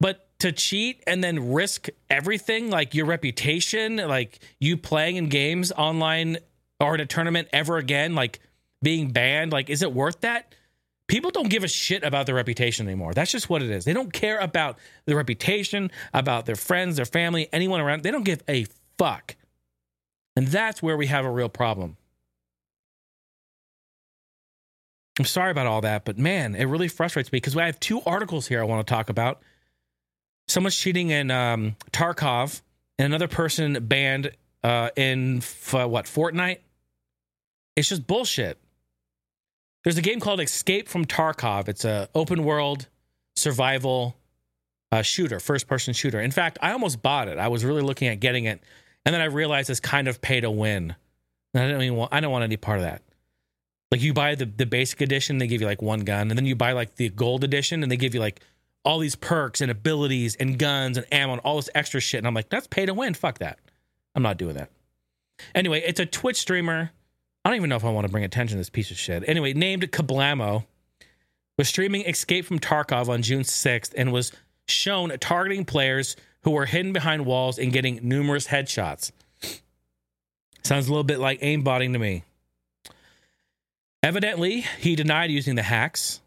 But to cheat and then risk everything, like your reputation, like you playing in games online or in a tournament ever again, like being banned, like, is it worth that? People don't give a shit about their reputation anymore. That's just what it is. They don't care about their reputation, about their friends, their family, anyone around. They don't give a fuck. And that's where we have a real problem. I'm sorry about all that, but man, it really frustrates me because I have two articles here I want to talk about. Someone's cheating in um, Tarkov and another person banned uh, in, f- what, Fortnite? It's just bullshit. There's a game called Escape from Tarkov. It's an open-world survival uh, shooter, first-person shooter. In fact, I almost bought it. I was really looking at getting it, and then I realized it's kind of pay to win. And I don't even want, I don't want any part of that. Like you buy the, the basic edition, they give you like one gun, and then you buy like the gold edition and they give you like all these perks and abilities and guns and ammo and all this extra shit. And I'm like, that's pay to win. Fuck that. I'm not doing that. Anyway, it's a Twitch streamer. I don't even know if I want to bring attention to this piece of shit. Anyway, named Kablamo was streaming Escape from Tarkov on June sixth and was shown targeting players who were hidden behind walls and getting numerous headshots. Sounds a little bit like aimbotting to me. Evidently, he denied using the hacks,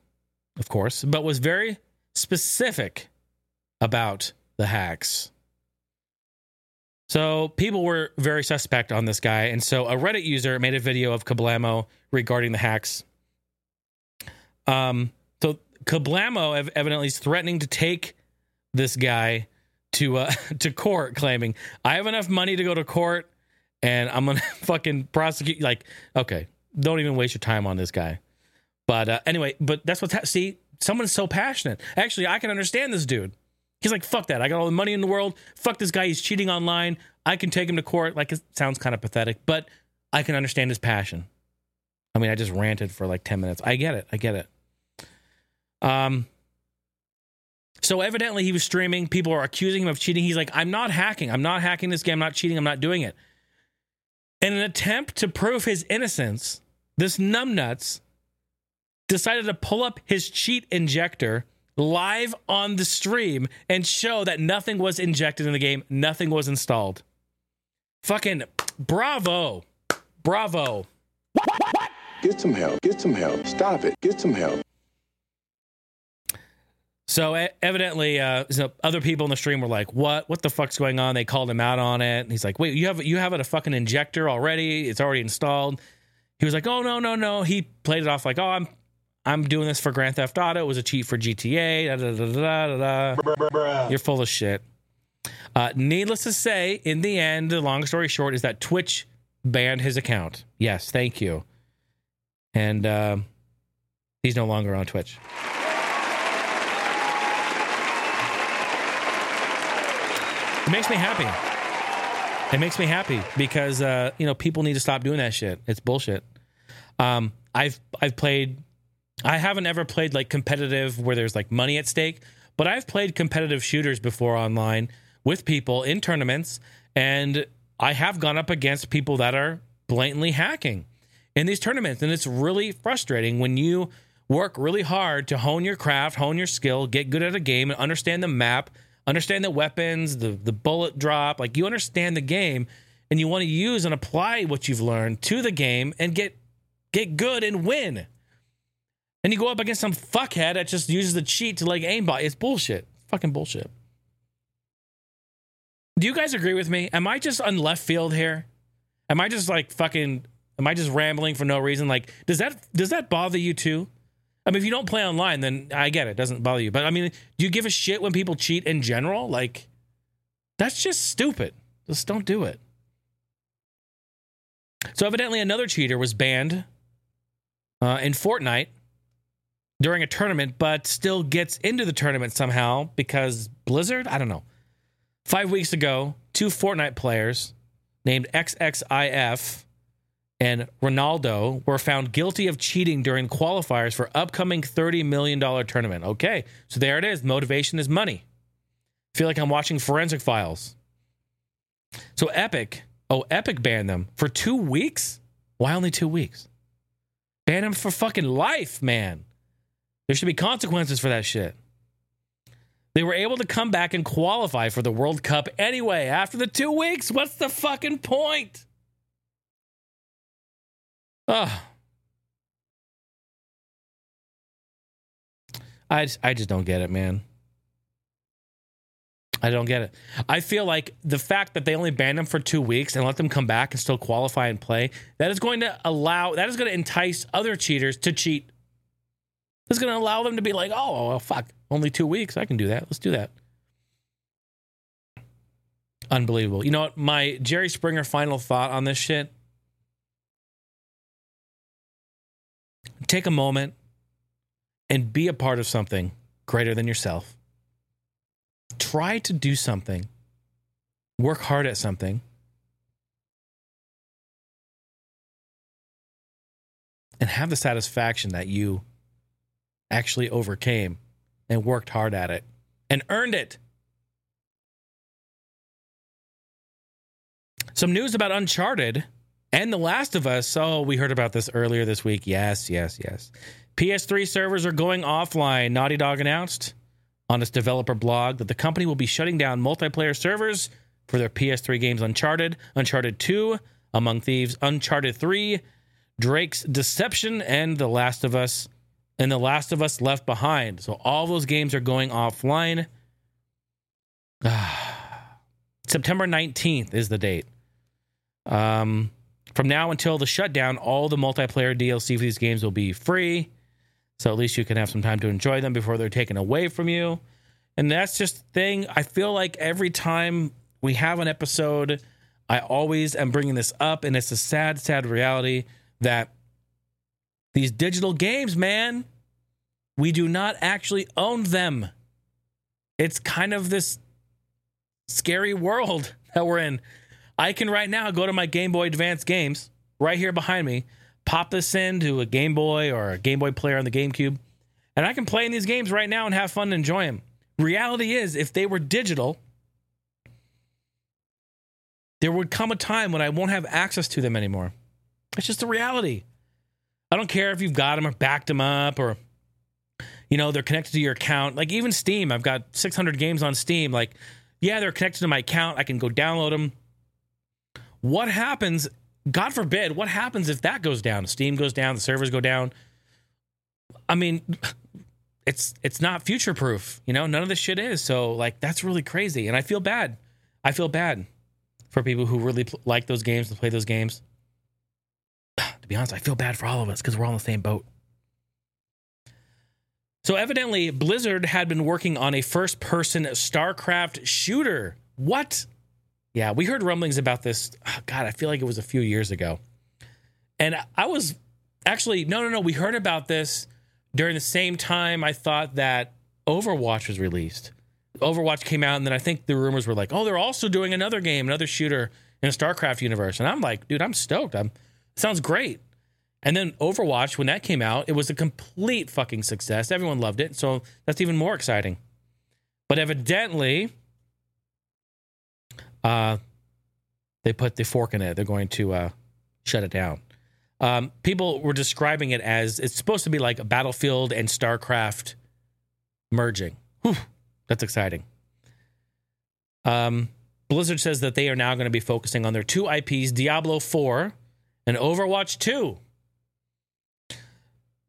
of course, but was very specific about the hacks. So people were very suspect on this guy, and so a Reddit user made a video of Kablamo regarding the hacks. Um, so Kablamo ev- evidently is threatening to take this guy to uh, to court, claiming, I have enough money to go to court, and I'm going to fucking prosecute. Like, okay, don't even waste your time on this guy. But uh, anyway, but that's what's... Ha- See, someone's so passionate. Actually, I can understand this dude. He's like, fuck that. I got all the money in the world. Fuck this guy. He's cheating online. I can take him to court. Like, it sounds kind of pathetic, but I can understand his passion. I mean, I just ranted for like ten minutes. I get it. I get it. Um, so evidently he was streaming. People are accusing him of cheating. He's like, I'm not hacking. I'm not hacking this game. I'm not cheating. I'm not doing it. In an attempt to prove his innocence, this numbnuts decided to pull up his cheat injector live on the stream and show that nothing was injected in the game. Nothing was installed. Fucking bravo. Bravo. Get some help. Get some help. Stop it. Get some help. So evidently, uh, so other people in the stream were like, what, what the fuck's going on? They called him out on it. And he's like, wait, you have, you have it a fucking injector already. It's already installed. He was like, oh, no, no, no. He played it off like, oh, I'm, I'm doing this for Grand Theft Auto. It was a cheat for G T A. Da, da, da, da, da, da. Bruh, bruh, bruh. You're full of shit. Uh, needless to say, in the end, the long story short is that Twitch banned his account. Yes, thank you. And uh, he's no longer on Twitch. It makes me happy. It makes me happy because, uh, you know, people need to stop doing that shit. It's bullshit. Um, I've I've played... I haven't ever played like competitive where there's like money at stake, but I've played competitive shooters before online with people in tournaments, and I have gone up against people that are blatantly hacking in these tournaments. And it's really frustrating when you work really hard to hone your craft, hone your skill, get good at a game, and understand the map, understand the weapons, the, the bullet drop. Like, you understand the game, and you want to use and apply what you've learned to the game and get get good and win. And you go up against some fuckhead that just uses the cheat to like aimbot. It's bullshit. Fucking bullshit. Do you guys agree with me? Am I just on left field here? Am I just like fucking, am I just rambling for no reason? Like, does that, does that bother you too? I mean, if you don't play online, then I get it. It doesn't bother you. But I mean, do you give a shit when people cheat in general? Like, that's just stupid. Just don't do it. So evidently another cheater was banned uh, in Fortnite during a tournament, but still gets into the tournament somehow because Blizzard, I don't know. Five weeks ago, two Fortnite players named X X I F and Ronaldo were found guilty of cheating during qualifiers for upcoming thirty million dollars tournament. Okay, so there it is. Motivation is money. I feel like I'm watching Forensic Files. So Epic, oh, Epic banned them for two weeks? Why only two weeks? Ban them for fucking life, man. There should be consequences for that shit. They were able to come back and qualify for the World Cup anyway after the two weeks. What's the fucking point? Ugh. I just, I just don't get it, man. I don't get it. I feel like the fact that they only banned them for two weeks and let them come back and still qualify and play, that is going to allow, that is going to entice other cheaters to cheat. It's going to allow them to be like, oh, well, fuck, only two weeks. I can do that. Let's do that. Unbelievable. You know what? My Jerry Springer final thought on this shit. Take a moment and be a part of something greater than yourself. Try to do something. Work hard at something. And have the satisfaction that you actually overcame and worked hard at it and earned it. Some news about Uncharted and The Last of Us. Oh, we heard about this earlier this week. Yes, yes, yes. P S three servers are going offline. Naughty Dog announced on its developer blog that the company will be shutting down multiplayer servers for their P S three games Uncharted, Uncharted two, Among Thieves, Uncharted three, Drake's Deception, and The Last of Us, and The Last of Us Left Behind. So all those games are going offline. September nineteenth is the date. Um, from now until the shutdown, all the multiplayer D L C for these games will be free. So at least you can have some time to enjoy them before they're taken away from you. And that's just the thing. I feel like every time we have an episode, I always am bringing this up, and it's a sad, sad reality that these digital games, man, we do not actually own them. It's kind of this scary world that we're in. I can right now go to my Game Boy Advance games right here behind me, pop this into a Game Boy or a Game Boy Player on the GameCube, and I can play in these games right now and have fun and enjoy them. Reality is, if they were digital, there would come a time when I won't have access to them anymore. It's just the reality. I don't care if you've got them or backed them up or, you know, they're connected to your account. Like even Steam, I've got six hundred games on Steam. Like, yeah, they're connected to my account. I can go download them. What happens, God forbid, what happens if that goes down? Steam goes down, the servers go down. I mean, it's it's not future-proof, you know? None of this shit is. So, like, that's really crazy. And I feel bad. I feel bad for people who really pl- like those games and play those games. To be honest, I feel bad for all of us because we're all in the same boat. So, evidently, Blizzard had been working on a first-person StarCraft shooter. What? Yeah, we heard rumblings about this. Oh, God, I feel like it was a few years ago. And I was actually, no, no, no. We heard about this during the same time I thought that Overwatch was released. Overwatch came out, and then I think the rumors were like, oh, they're also doing another game, another shooter in a StarCraft universe. And I'm like, dude, I'm stoked. I'm, it sounds great. And then Overwatch, when that came out, it was a complete fucking success. Everyone loved it. So that's even more exciting. But evidently, uh, they put the fork in it. They're going to uh, shut it down. Um, people were describing it as it's supposed to be like a Battlefield and StarCraft merging. Whew, that's exciting. Um, Blizzard says that they are now going to be focusing on their two I Ps, Diablo four and Overwatch two.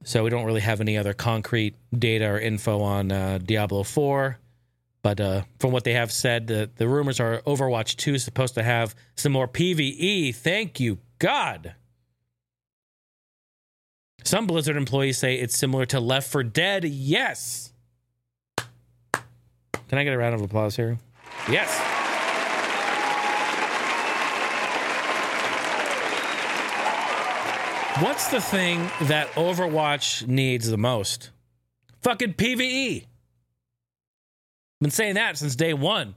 So we don't really have any other concrete data or info on uh, Diablo four. But uh, from what they have said, the, the rumors are Overwatch two is supposed to have some more PvE. Thank you, God. Some Blizzard employees say it's similar to Left four Dead. Yes. Can I get a round of applause here? Yes. What's the thing that Overwatch needs the most? Fucking PvE. I've been saying that since day one.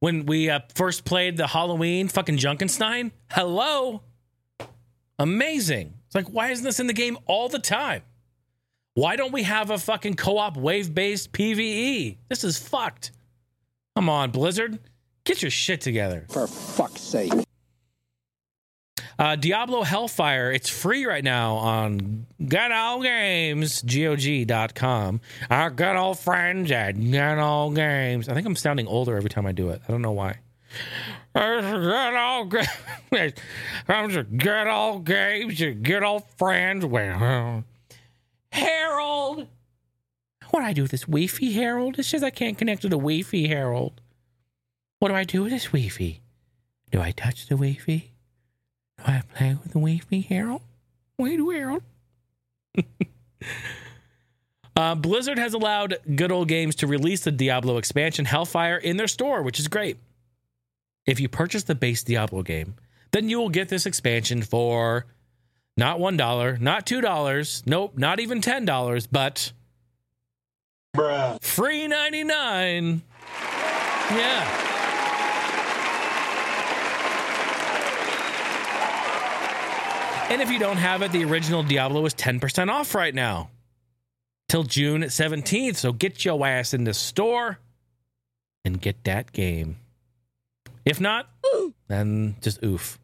When we uh, first played the Halloween fucking Junkenstein. Hello. Amazing. It's like, why isn't this in the game all the time? Why don't we have a fucking co-op wave-based PvE? This is fucked. Come on, Blizzard. Get your shit together. For fuck's sake. Uh, Diablo Hellfire. It's free right now on Good Old Games, G O G dot com. Our good old friends at Good Old Games. I think I'm sounding older every time I do it. I don't know why. Good old games. I'm just good old games, your good old friends. Well, Harold, what do I do with this Wi-Fi, Harold? It says I can't connect to the Wi-Fi, Harold. What do I do with this Wi-Fi? Do I touch the Wi-Fi? Do I play with the Wi-Fi, Harold? Wait, Harold. uh, Blizzard has allowed Good Old Games to release the Diablo expansion Hellfire in their store, which is great. If you purchase the base Diablo game, then you will get this expansion for not one dollar, not two dollars, nope, not even ten dollars, but bruh. Free ninety-nine. Yeah. And if you don't have it, the original Diablo is ten percent off right now till June seventeenth. So get your ass in the store and get that game. If not, then just oof.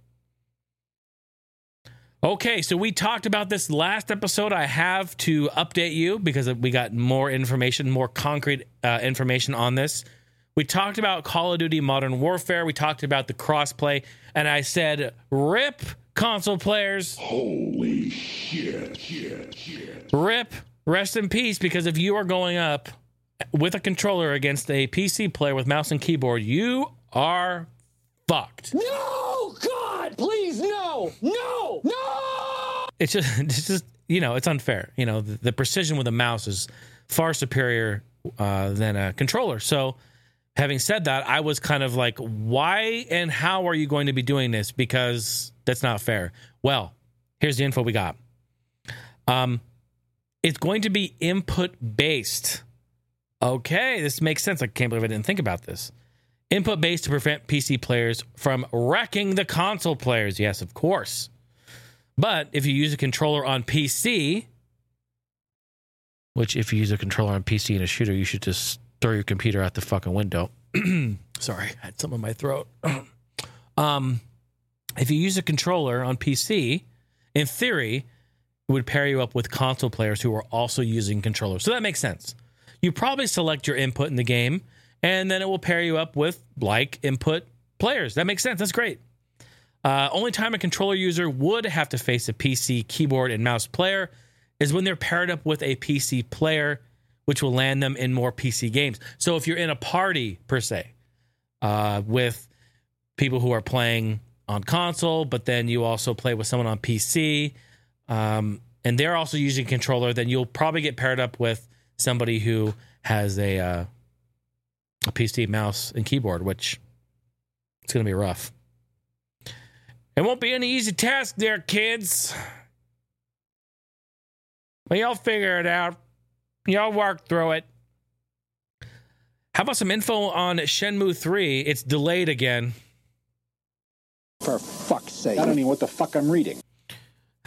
Okay, so we talked about this last episode. I have to update you because we got more information, more concrete uh, information on this. We talked about Call of Duty Modern Warfare. We talked about the crossplay. And I said, rip console players. Holy shit, shit, shit. Rip, rest in peace, because if you are going up with a controller against a P C player with mouse and keyboard, you are fucked. No, God, please, no, no, no. It's just, it's just, you know, it's unfair. You know, the, the precision with a mouse is far superior uh, than a controller. So having said that, I was kind of like, why and how are you going to be doing this? Because that's not fair. Well, here's the info we got. Um, it's going to be input based. Okay, this makes sense. I can't believe I didn't think about this. Input based to prevent P C players from wrecking the console players. Yes, of course. But if you use a controller on P C, which if you use a controller on P C in a shooter, you should just throw your computer out the fucking window. Sorry, I had something in my throat. um, if you use a controller on P C, in theory, it would pair you up with console players who are also using controllers. So that makes sense. You probably select your input in the game, and then it will pair you up with like input players. That makes sense. That's great. Uh, only time a controller user would have to face a P C keyboard and mouse player is when they're paired up with a P C player, which will land them in more P C games. So if you're in a party, per se, uh, with people who are playing on console, but then you also play with someone on P C, um, and they're also using a controller, then you'll probably get paired up with somebody who has a, uh, a P C, mouse, and keyboard, which it's going to be rough. It won't be any easy task there, kids. But y'all figure it out. Y'all work through it. How about some info on Shenmue three? It's delayed again. For fuck's sake. I don't even know what the fuck I'm reading.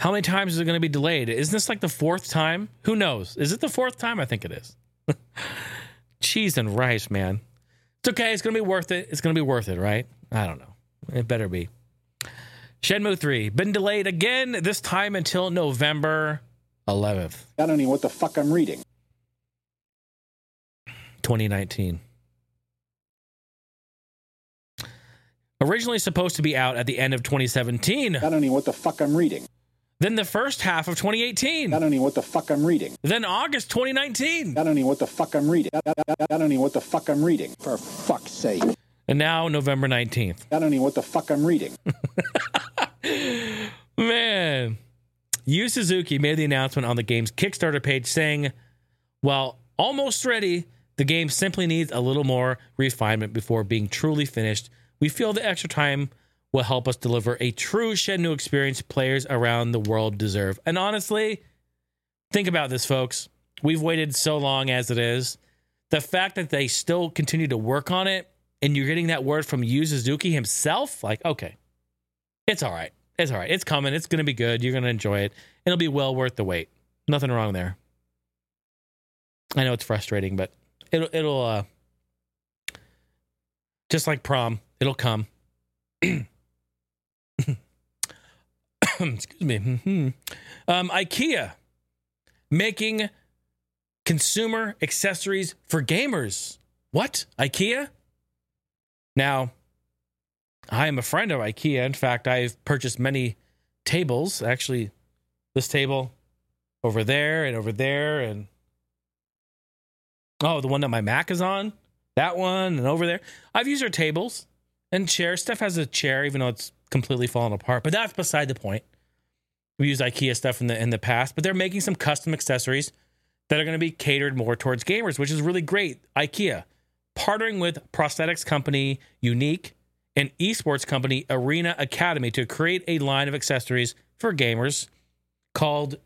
How many times is it going to be delayed? Isn't this like the fourth time? Who knows? Is it the fourth time? I think it is. Cheese and rice, man. It's okay. It's going to be worth it. It's going to be worth it, right? I don't know. It better be. Shenmue three, been delayed again, this time until November eleventh. I don't even know what the fuck I'm reading. twenty nineteen. Originally supposed to be out at the end of twenty seventeen. I don't even know what the fuck I'm reading. Then the first half of twenty eighteen. I don't even know what the fuck I'm reading. Then August twenty nineteen. I don't even know what the fuck I'm reading. I, I, I, I don't even know what the fuck I'm reading. For fuck's sake. And now November nineteenth. I don't even know what the fuck I'm reading. Man. Yu Suzuki made the announcement on the game's Kickstarter page saying, while almost ready, the game simply needs a little more refinement before being truly finished. We feel the extra time will help us deliver a true Shenmue experience players around the world deserve. And honestly, think about this, folks. We've waited so long as it is. The fact that they still continue to work on it, and you're getting that word from Yu Suzuki himself, like, okay, it's all right. It's all right. It's coming. It's going to be good. You're going to enjoy it. It'll be well worth the wait. Nothing wrong there. I know it's frustrating, but it'll, it'll, uh, just like prom, it'll come. Excuse me. Mm-hmm. Um, IKEA making consumer accessories for gamers. What? IKEA? Now, I am a friend of IKEA. In fact, I've purchased many tables. Actually, this table over there and over there. And oh, the one that my Mac is on. That one and over there. I've used their tables and chairs. Steph has a chair, even though it's completely fallen apart. But that's beside the point. We used IKEA stuff in the in the past. But they're making some custom accessories that are going to be catered more towards gamers, which is really great. IKEA partnering with prosthetics company Unique and esports company Arena Academy to create a line of accessories for gamers called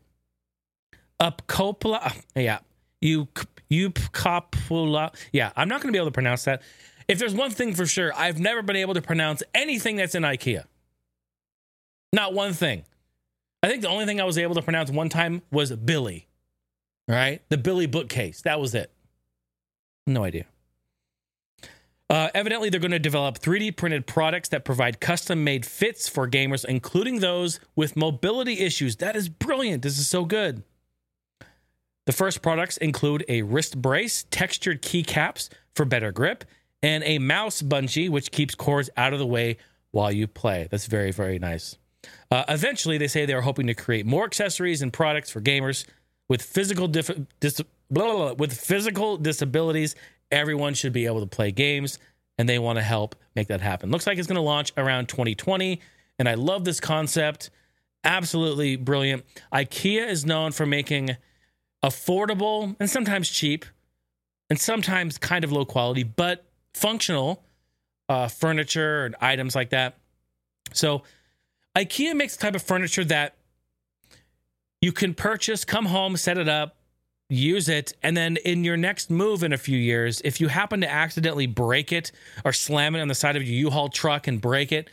Upcopla. Yeah, you Upcopla. Yeah, I'm not going to be able to pronounce that. If there's one thing for sure, I've never been able to pronounce anything that's in IKEA. Not one thing. I think the only thing I was able to pronounce one time was Billy. All right, the Billy bookcase. That was it. No idea. Uh, evidently, they're going to develop three D printed products that provide custom-made fits for gamers, including those with mobility issues. That is brilliant. This is so good. The first products include a wrist brace, textured keycaps for better grip, and a mouse bungee, which keeps cords out of the way while you play. That's very, very nice. Uh, eventually, they say they are hoping to create more accessories and products for gamers with physical dif- dis- blah, blah, blah. With physical disabilities. Everyone should be able to play games, and they want to help make that happen. Looks like it's going to launch around twenty twenty, and I love this concept. Absolutely brilliant. IKEA is known for making affordable and sometimes cheap and sometimes kind of low quality, but functional uh, furniture and items like that. So IKEA makes the type of furniture that you can purchase, come home, set it up, use it, and then in your next move in a few years, if you happen to accidentally break it or slam it on the side of your U-Haul truck and break it,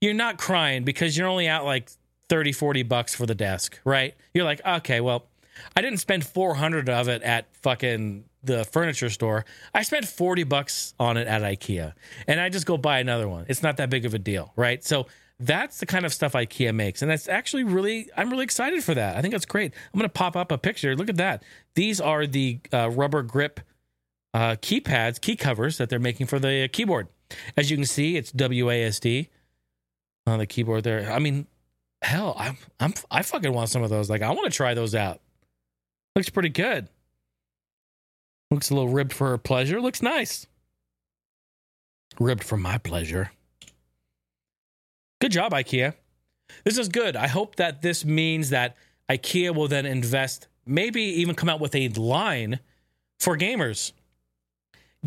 you're not crying because you're only out like thirty, forty bucks for the desk, right? You're like, okay, well, I didn't spend four hundred of it at fucking the furniture store. I spent forty bucks on it at IKEA, and I just go buy another one. It's not that big of a deal, right? So that's the kind of stuff IKEA makes, and that's actually really, I'm really excited for that. I think that's great. I'm going to pop up a picture. Look at that. These are the uh, rubber grip uh, keypads, key covers that they're making for the uh, keyboard. As you can see, it's W A S D on the keyboard there. I mean, hell, I'm, I'm, I fucking want some of those. Like, I want to try those out. Looks pretty good. Looks a little ribbed for her pleasure. Looks nice. Ribbed for my pleasure. Good job, IKEA. This is good. I hope that this means that IKEA will then invest, maybe even come out with a line for gamers.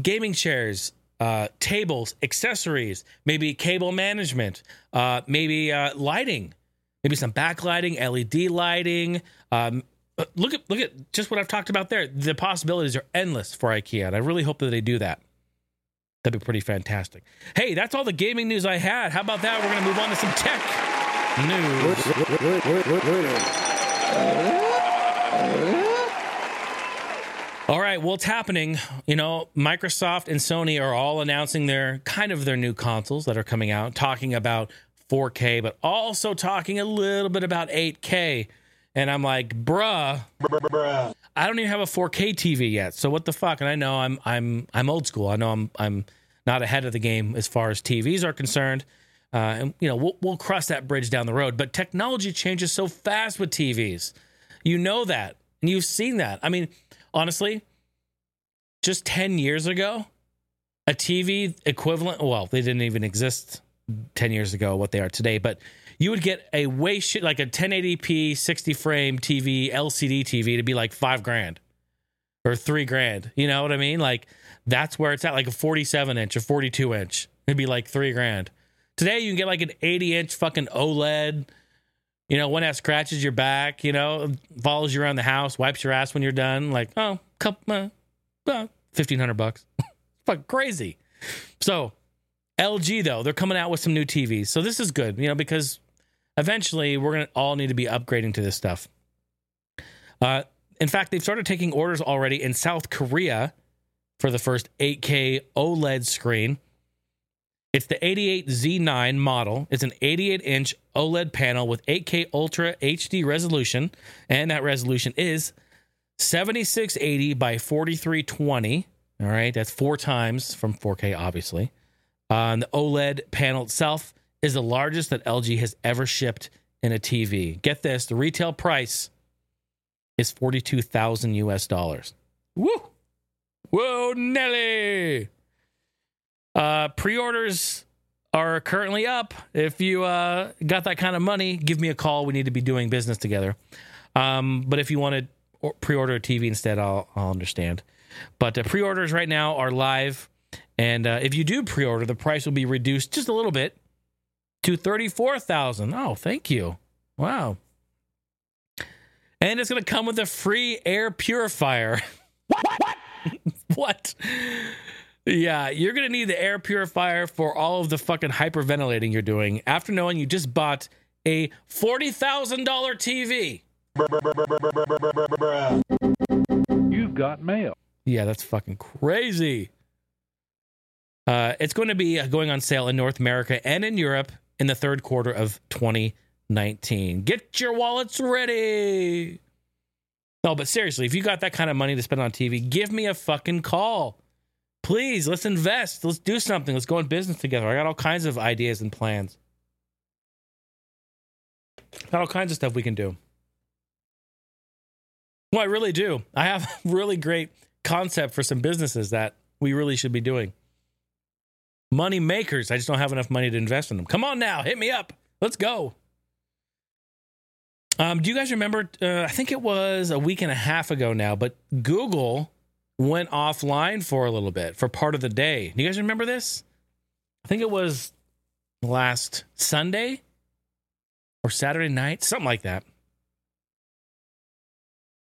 Gaming chairs, uh, tables, accessories, maybe cable management, uh, maybe uh, lighting, maybe some backlighting, L E D lighting. Um, look at look at just what I've talked about there. The possibilities are endless for IKEA, and I really hope that they do that. That'd be pretty fantastic. Hey, that's all the gaming news I had. How about that? We're going to move on to some tech news. All right, well, it's happening. You know, Microsoft and Sony are all announcing their kind of their new consoles that are coming out, talking about four K, but also talking a little bit about eight K. And I'm like, bruh, bruh, I don't even have a four K T V yet. So what the fuck? And I know I'm I'm I'm old school. I know I'm I'm not ahead of the game as far as T Vs are concerned. Uh, and you know we'll we'll cross that bridge down the road. But technology changes so fast with T Vs. You know that, and you've seen that. I mean, honestly, just ten years ago, a T V equivalent. Well, they didn't even exist ten years ago. What they are today, but. You would get a way shit like a ten eighty p sixty frame T V, L C D T V to be like five grand or three grand. You know what I mean? Like that's where it's at, like a forty-seven inch or forty-two inch. It'd be like three grand. Today you can get like an eighty inch fucking OLED. You know, one that scratches your back. You know, follows you around the house, wipes your ass when you're done. Like oh, couple, uh, uh, fifteen hundred bucks. Fuck crazy. So L G though, they're coming out with some new T Vs, so this is good. You know because. Eventually, we're going to all need to be upgrading to this stuff. Uh, in fact, they've started taking orders already in South Korea for the first eight K OLED screen. It's the eighty-eight Z nine model. It's an eighty-eight inch OLED panel with eight K Ultra H D resolution. And that resolution is seventy-six eighty by forty-three twenty. All right, that's four times from four K, obviously. Uh, and the OLED panel itself is the largest that L G has ever shipped in a T V. Get this, the retail price is forty-two thousand U S dollars. Woo! Whoa, Nelly! Uh, pre-orders are currently up. If you uh, got that kind of money, give me a call. We need to be doing business together. Um, but if you want to pre-order a T V instead, I'll, I'll understand. But uh, pre-orders right now are live. And uh, if you do pre-order, the price will be reduced just a little bit. To thirty-four thousand dollars. Oh, thank you. Wow. And it's going to come with a free air purifier. What? What? What? Yeah, you're going to need the air purifier for all of the fucking hyperventilating you're doing after knowing you just bought a forty thousand dollars T V. You've got mail. Yeah, that's fucking crazy. Uh, it's going to be going on sale in North America and in Europe in the third quarter of twenty nineteen. Get your wallets ready. No, but seriously, if you got that kind of money to spend on T V, give me a fucking call. Please, let's invest. Let's do something. Let's go in business together. I got all kinds of ideas and plans. all kinds of stuff we can do. Well, I really do. I have a really great concept for some businesses that we really should be doing. Money makers. I just don't have enough money to invest in them. Come on now. Hit me up. Let's go. Um, do you guys remember? Uh, I think it was a week and a half ago now, but Google went offline for a little bit, for part of the day. Do you guys remember this? I think it was last Sunday or Saturday night, something like that.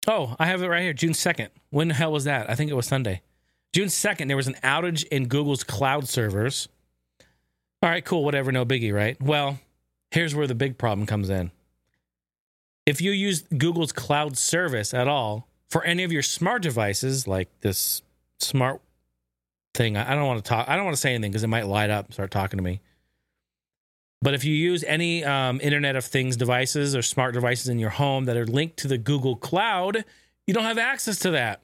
Oh, I have it right here, June second. When the hell was that? I think it was Sunday. June second, there was an outage in Google's cloud servers. All right, cool, whatever, no biggie, right? Well, here's where the big problem comes in. If you use Google's cloud service at all for any of your smart devices, like this smart thing, I don't want to talk, I don't want to say anything because it might light up and start talking to me. But if you use any um, Internet of Things devices or smart devices in your home that are linked to the Google Cloud, you don't have access to that.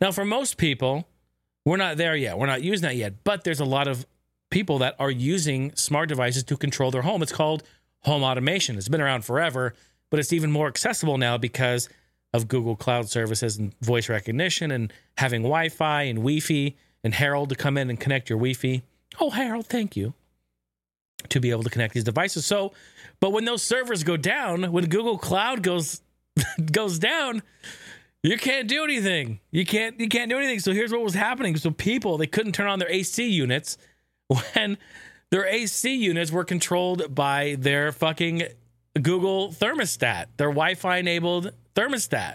Now, for most people, we're not there yet. We're not using that yet. But there's a lot of people that are using smart devices to control their home. It's called home automation. It's been around forever, but it's even more accessible now because of Google Cloud services and voice recognition and having Wi-Fi and Wi-Fi and Harold to come in and connect your Wi-Fi. Oh, Harold, thank you. To be able to connect these devices. So, but when those servers go down, when Google Cloud goes goes down, you can't do anything. You can't you can't do anything. So here's what was happening. So people, they couldn't turn on their A C units when their A C units were controlled by their fucking Google thermostat, their Wi-Fi enabled thermostat.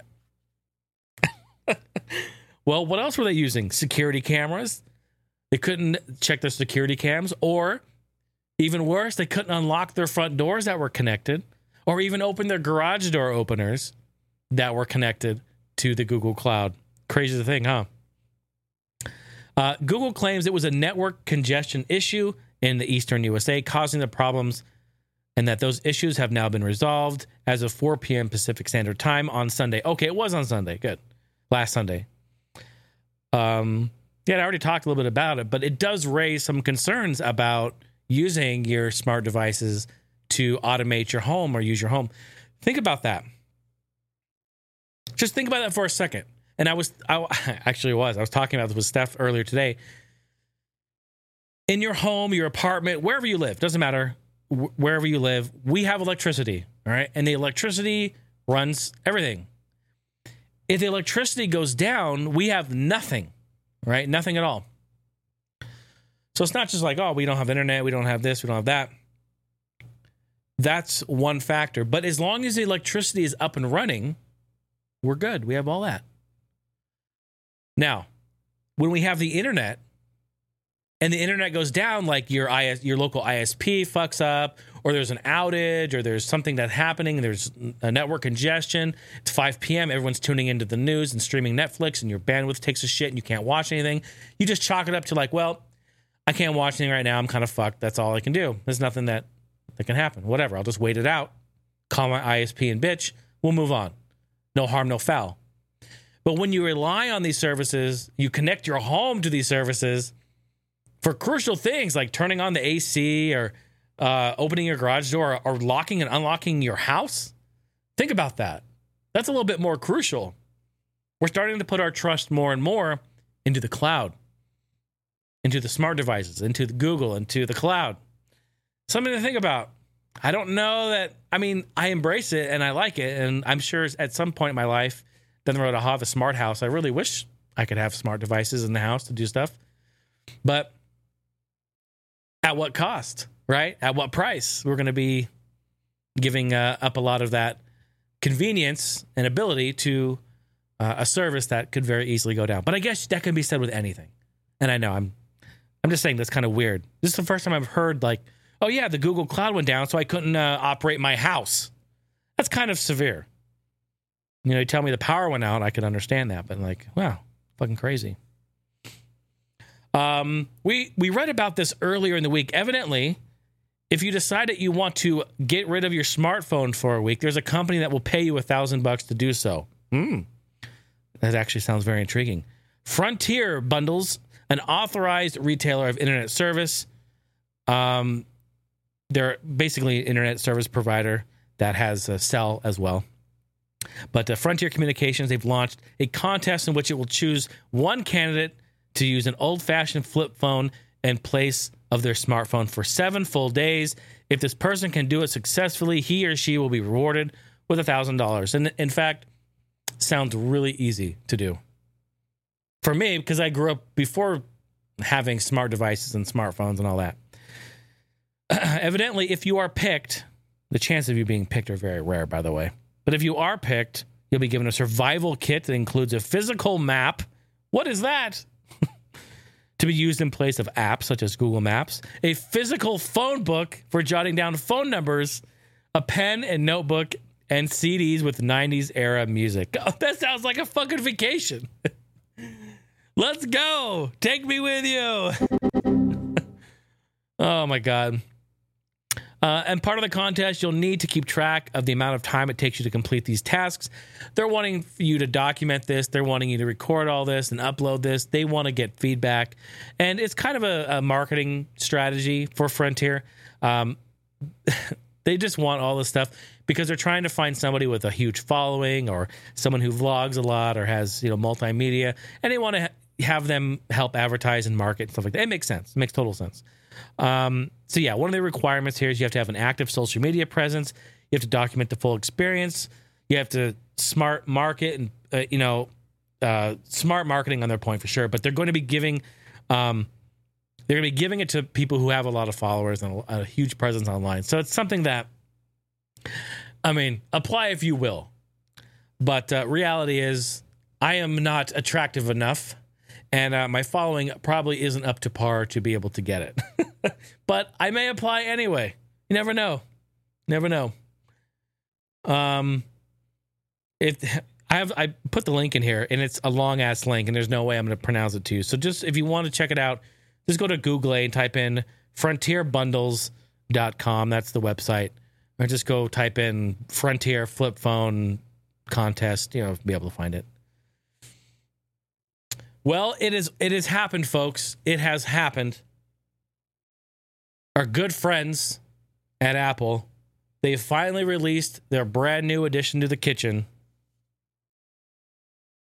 Well, what else were they using? Security cameras. They couldn't check their security cams, or even worse, they couldn't unlock their front doors that were connected, or even open their garage door openers that were connected to the Google Cloud. Crazy thing, huh? Uh, Google claims it was a network congestion issue in the eastern U S A causing the problems, and that those issues have now been resolved as of four p.m. Pacific Standard Time on Sunday. Okay, it was on Sunday. Good. Last Sunday. Um, yeah, I already talked a little bit about it, but it does raise some concerns about using your smart devices to automate your home or use your home. Think about that. Just think about that for a second. And I was, I actually was, I was talking about this with Steph earlier today. In your home, your apartment, wherever you live, doesn't matter, wh- wherever you live, we have electricity, all right? And the electricity runs everything. If the electricity goes down, we have nothing, right? Nothing at all. So it's not just like, oh, we don't have internet, we don't have this, we don't have that. That's one factor. But as long as the electricity is up and running, we're good. We have all that. Now, when we have the internet and the internet goes down, like your I S, your local I S P fucks up, or there's an outage, or there's something that's happening, there's a network congestion, it's five p.m., everyone's tuning into the news and streaming Netflix, and your bandwidth takes a shit and you can't watch anything. You just chalk it up to like, well, I can't watch anything right now. I'm kind of fucked. That's all I can do. There's nothing that, that can happen. Whatever. I'll just wait it out. Call my I S P and bitch. We'll move on. No harm, no foul. But when you rely on these services, you connect your home to these services for crucial things like turning on the A C or uh, opening your garage door or locking and unlocking your house. Think about that. That's a little bit more crucial. We're starting to put our trust more and more into the cloud, into the smart devices, into the Google, into the cloud. Something to think about. I don't know that, I mean, I embrace it and I like it. And I'm sure at some point in my life, down the road, I'll have a smart house. I really wish I could have smart devices in the house to do stuff. But at what cost, right? At what price? We're going to be giving uh, up a lot of that convenience and ability to uh, a service that could very easily go down. But I guess that can be said with anything. And I know I'm I'm just saying that's kind of weird. This is the first time I've heard like, oh yeah, the Google Cloud went down, so I couldn't uh, operate my house. That's kind of severe. You know, you tell me the power went out, I could understand that, but like, wow, fucking crazy. Um, we we read about this earlier in the week. Evidently, if you decide that you want to get rid of your smartphone for a week, there's a company that will pay you a thousand bucks to do so. Hmm, that actually sounds very intriguing. Frontier Bundles, an authorized retailer of internet service. Um, they're basically an internet service provider that has a cell as well. But uh, Frontier Communications, they've launched a contest in which it will choose one candidate to use an old-fashioned flip phone in place of their smartphone for seven full days. If this person can do it successfully, he or she will be rewarded with one thousand dollars. And in fact, sounds really easy to do. For me, because I grew up before having smart devices and smartphones and all that. Evidently, if you are picked, the chances of you being picked are very rare, by the way. But if you are picked, you'll be given a survival kit that includes a physical map. What is that? To be used in place of apps such as Google Maps, a physical phone book for jotting down phone numbers, a pen and notebook, and C Ds with nineties era music. Oh, that sounds like a fucking vacation. Let's go. Take me with you. Oh, my God. Uh, and part of the contest, you'll need to keep track of the amount of time it takes you to complete these tasks. They're wanting you to document this. They're wanting you to record all this and upload this. They want to get feedback. And it's kind of a, a marketing strategy for Frontier. Um, they just want all this stuff because they're trying to find somebody with a huge following or someone who vlogs a lot or has, you know, multimedia. And they want to ha- have them help advertise and market and stuff like that. It makes sense. It makes total sense. Um, so yeah, one of the requirements here is you have to have an active social media presence. You have to document the full experience. You have to smart market and, uh, you know, uh, smart marketing on their point for sure. But they're going to be giving, um, they're going to be giving it to people who have a lot of followers and a, a huge presence online. So it's something that, I mean, apply if you will, but, uh, reality is I am not attractive enough. And uh, my following probably isn't up to par to be able to get it. But I may apply anyway. You never know. Never know. Um, it, I have I put the link in here, and it's a long-ass link, and there's no way I'm going to pronounce it to you. So just if you want to check it out, just go to Google and type in frontier bundles dot com. That's the website. Or just go type in Frontier Flip Phone Contest. You know, be able to find it. Well, it is it has happened, folks. It has happened. Our good friends at Apple, they finally released their brand new addition to the kitchen,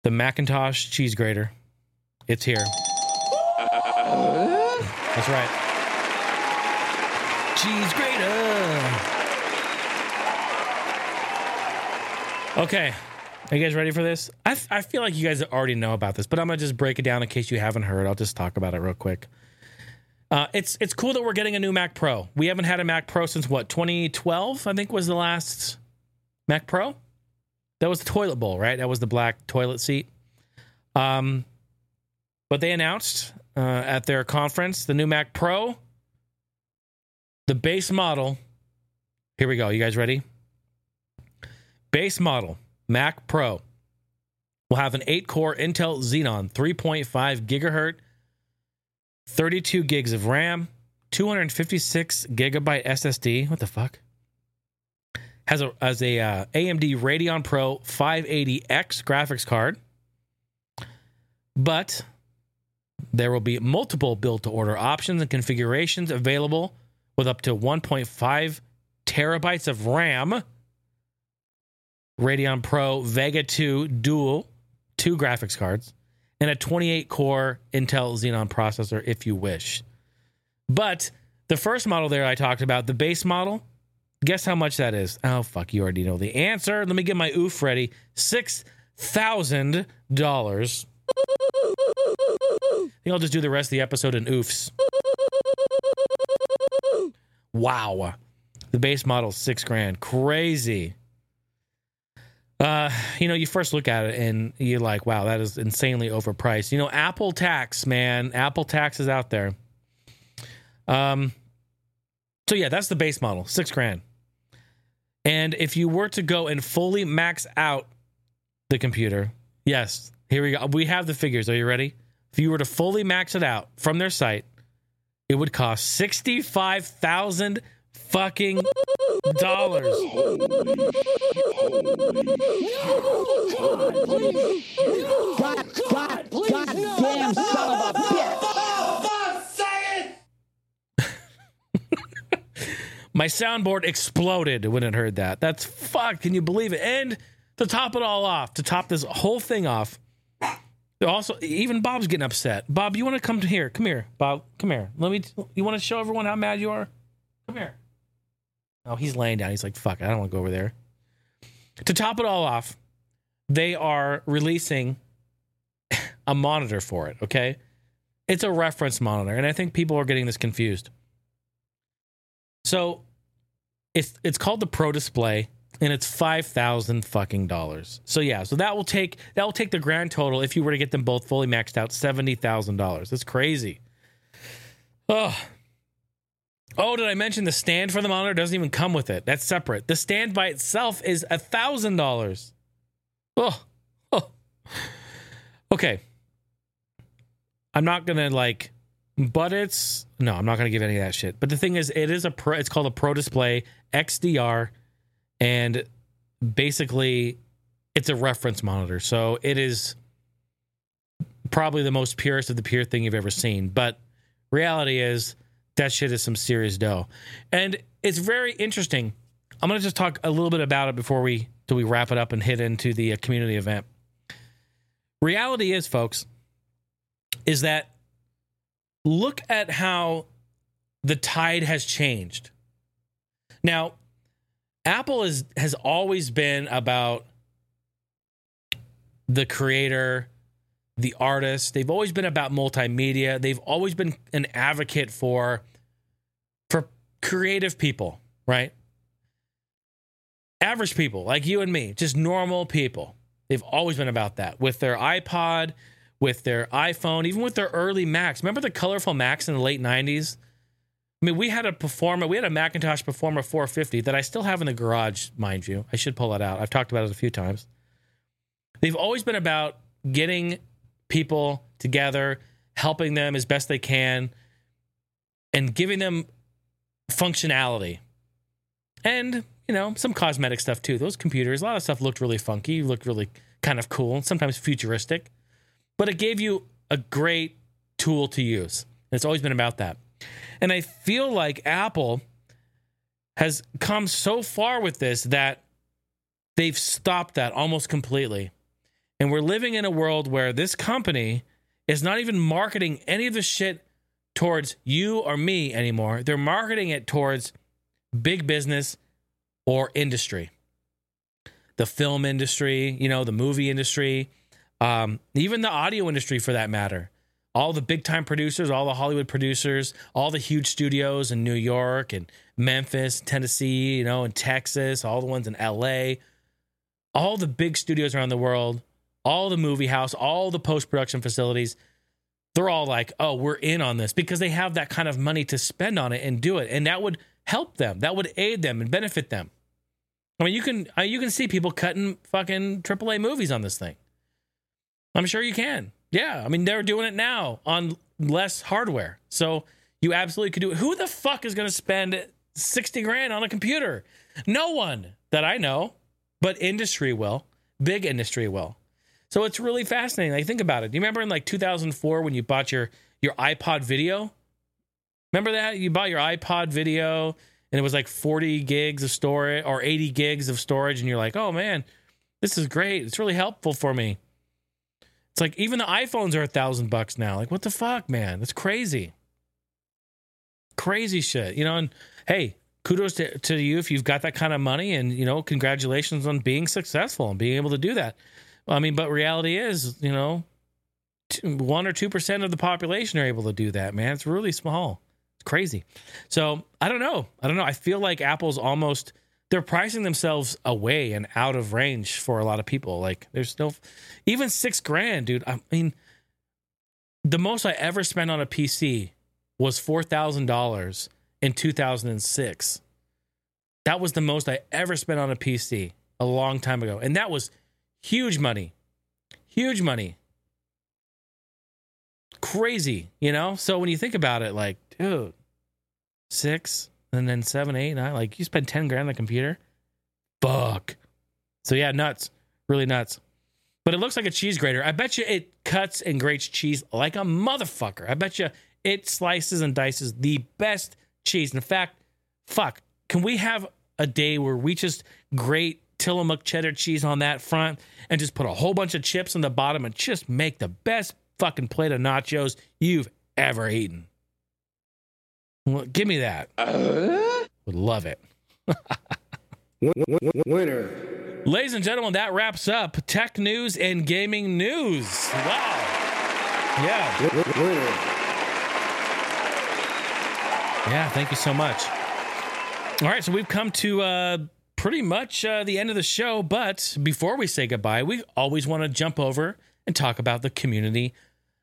the Macintosh cheese grater. It's here. That's right. Cheese grater. Okay. Are you guys ready for this? I, f- I feel like you guys already know about this, but I'm going to just break it down in case you haven't heard. I'll just talk about it real quick. Uh, it's it's cool that we're getting a new Mac Pro. We haven't had a Mac Pro since, what, twenty twelve, I think, was the last Mac Pro? That was the toilet bowl, right? That was the black toilet seat. Um, but they announced uh, at their conference, the new Mac Pro, the base model. Here we go. You guys ready? Base model. Mac Pro will have an eight-core Intel Xenon three point five gigahertz, thirty-two gigs of RAM, two hundred fifty-six gigabyte S S D. What the fuck? Has a as a uh, A M D Radeon Pro five eighty X graphics card, but there will be multiple build-to-order options and configurations available with up to one point five terabytes of RAM. Radeon Pro Vega two Dual, two graphics cards, and a twenty-eight core Intel Xenon processor if you wish. But the first model there I talked about, the base model, guess how much that is? Oh, fuck, you already know the answer. Let me get my oof ready. six thousand dollars. I think I'll just do the rest of the episode in oofs. Wow. The base model, six grand. Crazy. Uh, you know, you first look at it and you're like, wow, that is insanely overpriced. You know, Apple tax, man. Apple tax is out there. Um, so yeah, that's the base model, six grand. And if you were to go and fully max out the computer, yes, here we go. We have the figures. Are you ready? If you were to fully max it out from their site, it would cost sixty-five thousand dollars fucking dollars. Goddamn son of a bitch. My soundboard exploded when it heard that. That's fuck. Can you believe it? And to top it all off, to top this whole thing off, also even Bob's getting upset. Bob, you want to come here? Come here, Bob. Come here. Let me. You want to show everyone how mad you are? Come here. Oh, he's laying down. He's like, fuck, I don't want to go over there. To top it all off, they are releasing a monitor for it. Okay, it's a reference monitor, and I think people are getting this confused. So it's it's called the Pro Display, and it's five thousand fucking dollars. So yeah, so that will take that will take the grand total if you were to get them both fully maxed out, seventy thousand dollars. That's crazy. Oh, oh, did I mention the stand for the monitor doesn't even come with it? That's separate. The stand by itself is a thousand dollars. Oh, oh, okay. I'm not gonna like. But it's no, I'm not going to give any of that shit. But the thing is, it is a pro, it's called a Pro Display X D R, and basically it's a reference monitor. So it is probably the most purest of the pure thing you've ever seen. But reality is that shit is some serious dough, and it's very interesting. I'm going to just talk a little bit about it before we till we wrap it up and hit into the community event. Reality is, folks, is that. Look at how the tide has changed. Now, Apple is has always been about the creator, the artist. They've always been about multimedia. They've always been an advocate for, for creative people, right? Average people like you and me, just normal people. They've always been about that with their iPod, with their iPhone, even with their early Macs. Remember the colorful Macs in the late nineties? I mean, we had a performer, we had a Macintosh Performer four fifty that I still have in the garage, mind you. I should pull that out. I've talked about it a few times. They've always been about getting people together, helping them as best they can, and giving them functionality. And, you know, some cosmetic stuff too. Those computers, a lot of stuff looked really funky, looked really kind of cool, sometimes futuristic. But it gave you a great tool to use. It's always been about that. And I feel like Apple has come so far with this that they've stopped that almost completely. And we're living in a world where this company is not even marketing any of the shit towards you or me anymore. They're marketing it towards big business or industry. The film industry, you know, the movie industry. Um, even the audio industry, for that matter, all the big time producers, all the Hollywood producers, all the huge studios in New York and Memphis, Tennessee, you know, and Texas, all the ones in L A, all the big studios around the world, all the movie house, all the post-production facilities. They're all like, oh, we're in on this because they have that kind of money to spend on it and do it. And that would help them. That would aid them and benefit them. I mean, you can, you can see people cutting fucking triple A movies on this thing. I'm sure you can. Yeah. I mean, they're doing it now on less hardware. So you absolutely could do it. Who the fuck is going to spend sixty grand on a computer? No one that I know, but industry will. Big industry will. So it's really fascinating. Like, think about it. Do you remember in like two thousand four when you bought your, your iPod video? Remember that? You bought your iPod video and it was like forty gigs of storage or eighty gigs of storage. And you're like, oh man, this is great. It's really helpful for me. It's like even the iPhones are a thousand bucks now. Like, what the fuck, man? That's crazy. Crazy shit. You know, and hey, kudos to, to you if you've got that kind of money, and, you know, congratulations on being successful and being able to do that. I mean, but reality is, you know, one or two percent of the population are able to do that, man. It's really small. It's crazy. So I don't know. I don't know. I feel like Apple's almost... They're pricing themselves away and out of range for a lot of people. Like, there's no, even six grand, dude. I mean, the most I ever spent on a P C was four thousand dollars in two thousand six. That was the most I ever spent on a P C a long time ago. And that was huge money, huge money. Crazy, you know? So when you think about it, like, dude, six and then seven, eight, nine, like you spend ten grand on a computer. Fuck. So yeah, nuts, really nuts. But it looks like a cheese grater. I bet you it cuts and grates cheese like a motherfucker. I bet you it slices and dices the best cheese. In fact, fuck, Can we have a day where we just grate Tillamook cheddar cheese on that front and just put a whole bunch of chips in the bottom and just make the best fucking plate of nachos you've ever eaten? Well, give me that. Uh? Would love it. Winner. Ladies and gentlemen, that wraps up tech news and gaming news. Wow. Yeah. Winner. Yeah, thank you so much. All right, so we've come to uh, pretty much uh, the end of the show, but before we say goodbye, we always want to jump over and talk about the community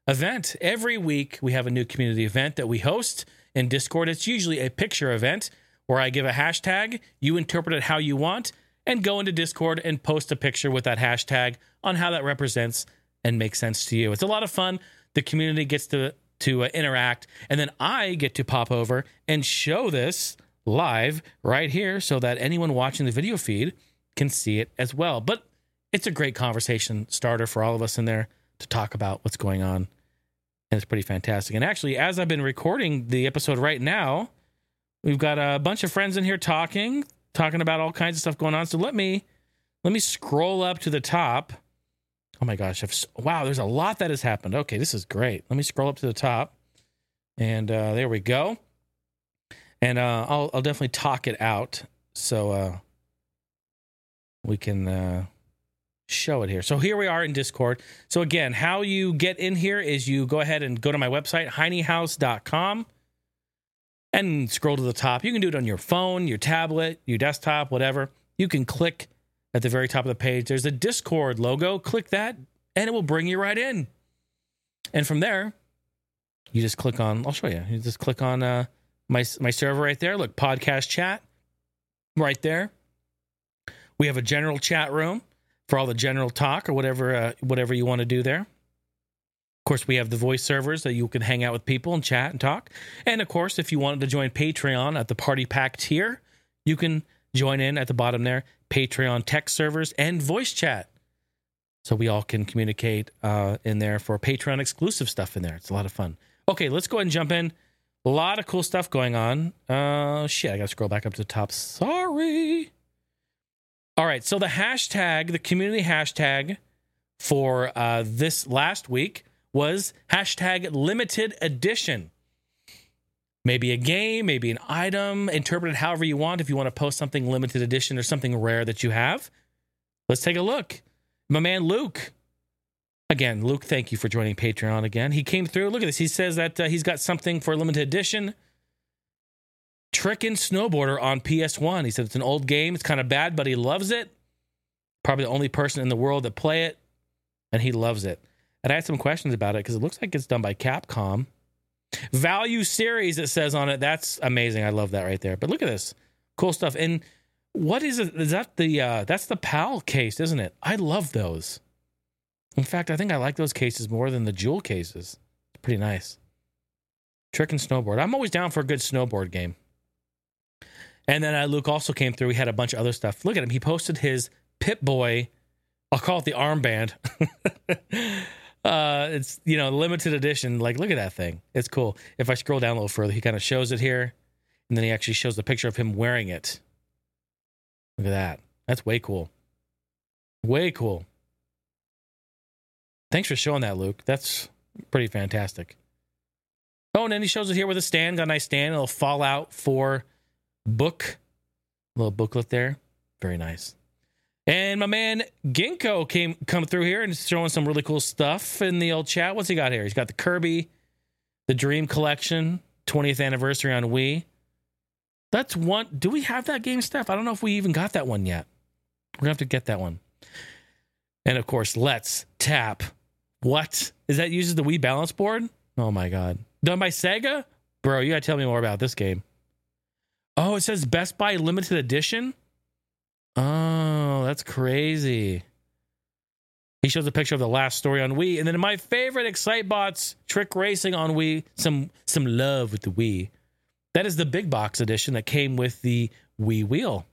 event. Every week, we have a new community event that we host in Discord. It's usually a picture event where I give a hashtag, you interpret it how you want, and go into Discord and post a picture with that hashtag on how that represents and makes sense to you. It's a lot of fun. The community gets to, to uh, interact, and then I get to pop over and show this live right here so that anyone watching the video feed can see it as well. But it's a great conversation starter for all of us in there to talk about what's going on. And it's pretty fantastic. And actually, as I've been recording the episode right now, we've got a bunch of friends in here talking, talking about all kinds of stuff going on. So let me, let me scroll up to the top. Oh my gosh. I've, wow. There's a lot that has happened. Okay. This is great. Let me scroll up to the top and uh, there we go. And uh, I'll, I'll definitely talk it out so uh, we can uh, show it here. So here we are in Discord. So again, how you get in here is you go ahead and go to my website, heinie house dot com, and scroll to the top. You can do it on your phone, your tablet, your desktop, whatever. You can click at the very top of the page. There's a Discord logo. Click that, and it will bring you right in. And from there, you just click on, I'll show you. You just click on... Uh, My my server right there. Look, podcast chat right there. We have a general chat room for all the general talk or whatever uh, whatever you want to do there. Of course, we have the voice servers that you can hang out with people and chat and talk. And of course, if you wanted to join Patreon at the Party Pack tier, you can join in at the bottom there. Patreon text servers and voice chat, so we all can communicate uh, in there for Patreon exclusive stuff in there. It's a lot of fun. Okay, let's go ahead and jump in. A lot of cool stuff going on. Uh, shit, I got to scroll back up to the top. Sorry. All right, so the hashtag, the community hashtag for uh, this last week was hashtag limited edition. Maybe a game, maybe an item, interpret it however you want. If you want to post something limited edition or something rare that you have, let's take a look. My man Luke. Again, Luke, thank you for joining Patreon again. He came through. Look at this. He says that uh, he's got something for a limited edition. Trickin' Snowboarder on P S one. He said it's an old game. It's kind of bad, but he loves it. Probably the only person in the world that play it, and he loves it. And I had some questions about it because it looks like it's done by Capcom. Value Series, it says on it. That's amazing. I love that right there. But look at this. Cool stuff. And what is it? Is that the, uh, that's the P A L case, isn't it? I love those. In fact, I think I like those cases more than the jewel cases. It's pretty nice. Trick and snowboard. I'm always down for a good snowboard game. And then uh, Luke also came through. He had a bunch of other stuff. Look at him. He posted his Pip-Boy. I'll call it the armband. uh, it's, you know, limited edition. Like, look at that thing. It's cool. If I scroll down a little further, he kind of shows it here. And then he actually shows the picture of him wearing it. Look at that. That's way cool. Way cool. Thanks for showing that, Luke. That's pretty fantastic. Oh, and then he shows it here with a stand. Got a nice stand. A little Fallout four book. A little booklet there. Very nice. And my man Ginkgo came come through here and is showing some really cool stuff in the old chat. What's he got here? He's got the Kirby, the Dream Collection, twentieth anniversary on Wii. That's one. Do we have that game, Steph? I don't know if we even got that one yet. We're going to have to get that one. And, of course, Let's Tap. What? Is that uses the Wii balance board? Oh, my God. Done by Sega? Bro, you got to tell me more about this game. Oh, it says Best Buy Limited Edition? Oh, that's crazy. He shows a picture of the last story on Wii. And then my favorite Excitebots, Trick Racing on Wii. Some, some love with the Wii. That is the big box edition that came with the Wii wheel.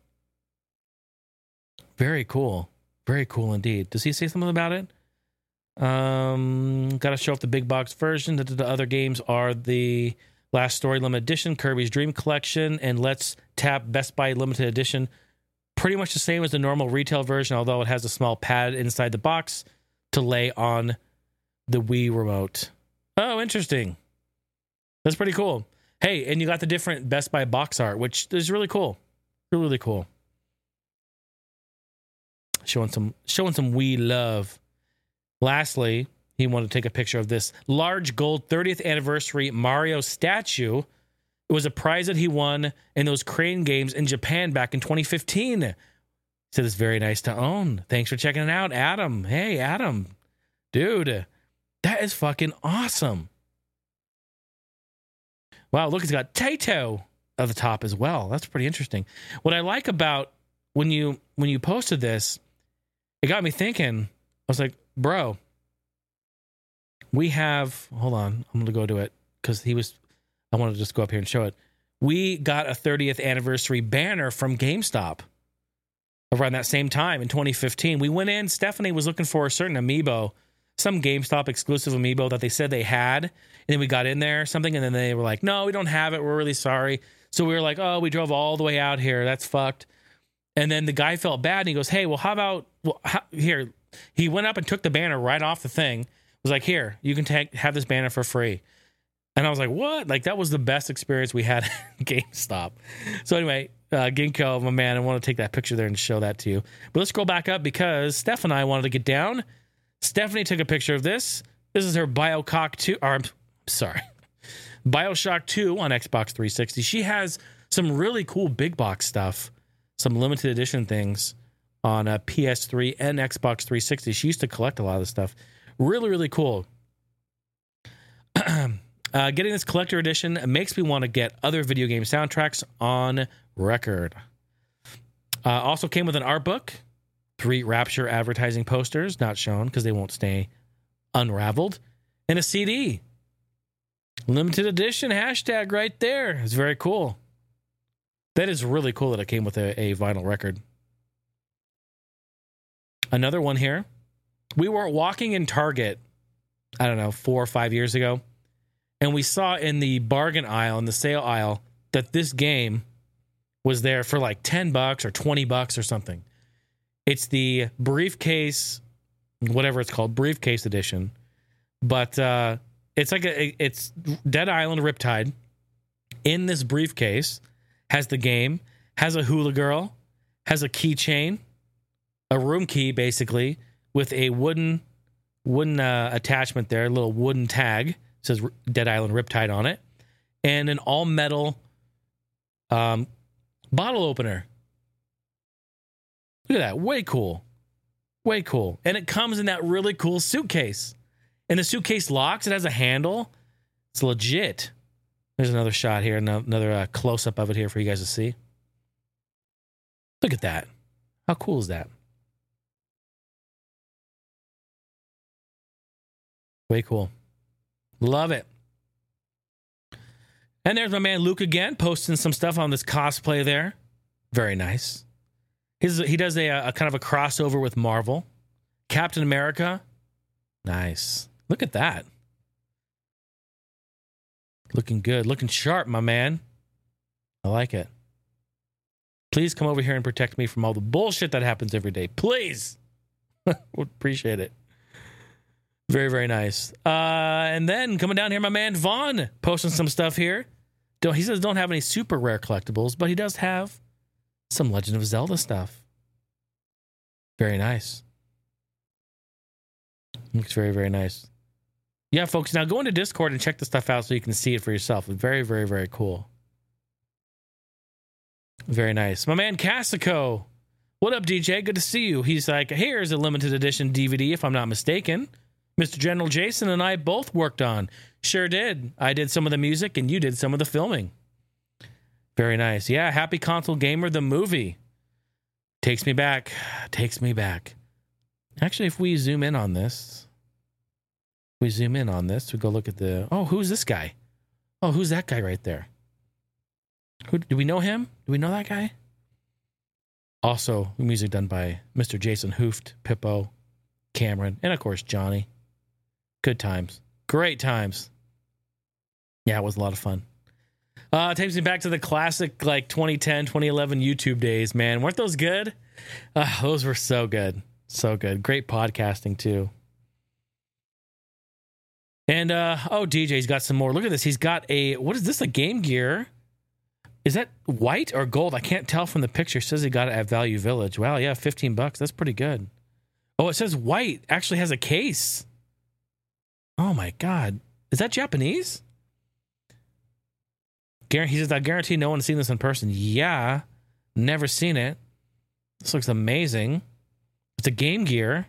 Very cool. Very cool indeed. Does he say something about it? Um, got to show off the big box version. The, the other games are the Last Story Limited Edition, Kirby's Dream Collection, and Let's Tap Best Buy Limited Edition. Pretty much the same as the normal retail version, although it has a small pad inside the box to lay on the Wii remote. Oh, interesting. That's pretty cool. Hey, and you got the different Best Buy box art, which is really cool. Really, really cool. Showing some showing some Wii love. Lastly, he wanted to take a picture of this large gold thirtieth anniversary Mario statue. It was a prize that he won in those crane games in Japan back in twenty fifteen. He said it's very nice to own. Thanks for checking it out, Adam. Hey, Adam. Dude, that is fucking awesome. Wow, look, it's got Taito at the top as well. That's pretty interesting. What I like about when you when you posted this, it got me thinking. I was like, bro, we have, hold on, I'm going to go do it because he was, I wanted to just go up here and show it. We got a thirtieth anniversary banner from GameStop around that same time in twenty fifteen. We went in, Stephanie was looking for a certain amiibo, some GameStop exclusive amiibo that they said they had. And then we got in there something, and then they were like, no, we don't have it. We're really sorry. So we were like, oh, we drove all the way out here. That's fucked. And then the guy felt bad, and he goes, hey, well, how about, well, how, here, he went up and took the banner right off the thing. Was like, here, you can take, have this banner for free. And I was like, what? Like, that was the best experience we had at GameStop. So anyway, uh, Ginkgo, my man, I want to take that picture there and show that to you. But let's scroll back up because Steph and I wanted to get down. Stephanie took a picture of this. This is her BioCock two, or I'm sorry, BioShock two on Xbox three sixty. She has some really cool big box stuff, some limited edition things on a P S three and Xbox three sixty. She used to collect a lot of this stuff. Really, really cool. uh, getting this collector edition makes me want to get other video game soundtracks on record. Uh, also came with an art book, three Rapture advertising posters, not shown because they won't stay unraveled, and a C D. Limited edition hashtag right there. It's very cool. That is really cool that it came with a, a vinyl record. Another one here. We were walking in Target, I don't know, four or five years ago, and we saw in the bargain aisle, in the sale aisle, that this game was there for like ten bucks or twenty bucks or something. It's the briefcase, whatever it's called, briefcase edition. But uh, it's like a, it's Dead Island Riptide in this briefcase, has the game, has a hula girl, has a keychain, a room key basically, with a wooden wooden uh, attachment there, a little wooden tag. It says Dead Island Riptide on it. And an all-metal um, bottle opener. Look at that. Way cool. Way cool. And it comes in that really cool suitcase. And the suitcase locks. It has a handle. It's legit. There's another shot here, another uh, close-up of it here for you guys to see. Look at that. How cool is that? Way cool. Love it. And there's my man Luke again, posting some stuff on this cosplay there. Very nice. His, he does a, a kind of a crossover with Marvel. Captain America. Nice. Look at that. Looking good. Looking sharp, my man. I like it. Please come over here and protect me from all the bullshit that happens every day. Please. Would appreciate it. Very, very nice. Uh, and then coming down here, my man Vaughn posting some stuff here. Don't, he says don't have any super rare collectibles, but he does have some Legend of Zelda stuff. Very nice. Looks very, very nice. Yeah, folks, now go into Discord and check this stuff out so you can see it for yourself. It's very, very, very cool. Very nice. My man Cassico. What up, D J? Good to see you. He's like, here's a limited edition D V D, if I'm not mistaken. Mister General Jason and I both worked on. Sure did. I did some of the music and you did some of the filming. Very nice. Yeah, Happy Console Gamer, the movie. Takes me back. Takes me back. Actually, if we zoom in on this, we zoom in on this, we go look at the, oh, who's this guy? Oh, who's that guy right there? Who, do we know him? Do we know that guy? Also, music done by Mister Jason Hooft, Pippo, Cameron, and of course, Johnny. Good times. Great times. Yeah, it was a lot of fun. Uh, takes me back to the classic, like, twenty ten, twenty eleven YouTube days, man. Weren't those good? Uh, those were so good. So good. Great podcasting, too. And, uh, oh, D J's got some more. Look at this. He's got a, what is this, a Game Gear? Is that white or gold? I can't tell from the picture. It says he got it at Value Village. Wow, yeah, fifteen bucks. That's pretty good. Oh, it says white. Actually has a case. Oh, my God. Is that Japanese? He says, I guarantee no one's seen this in person. Yeah, never seen it. This looks amazing. It's a Game Gear.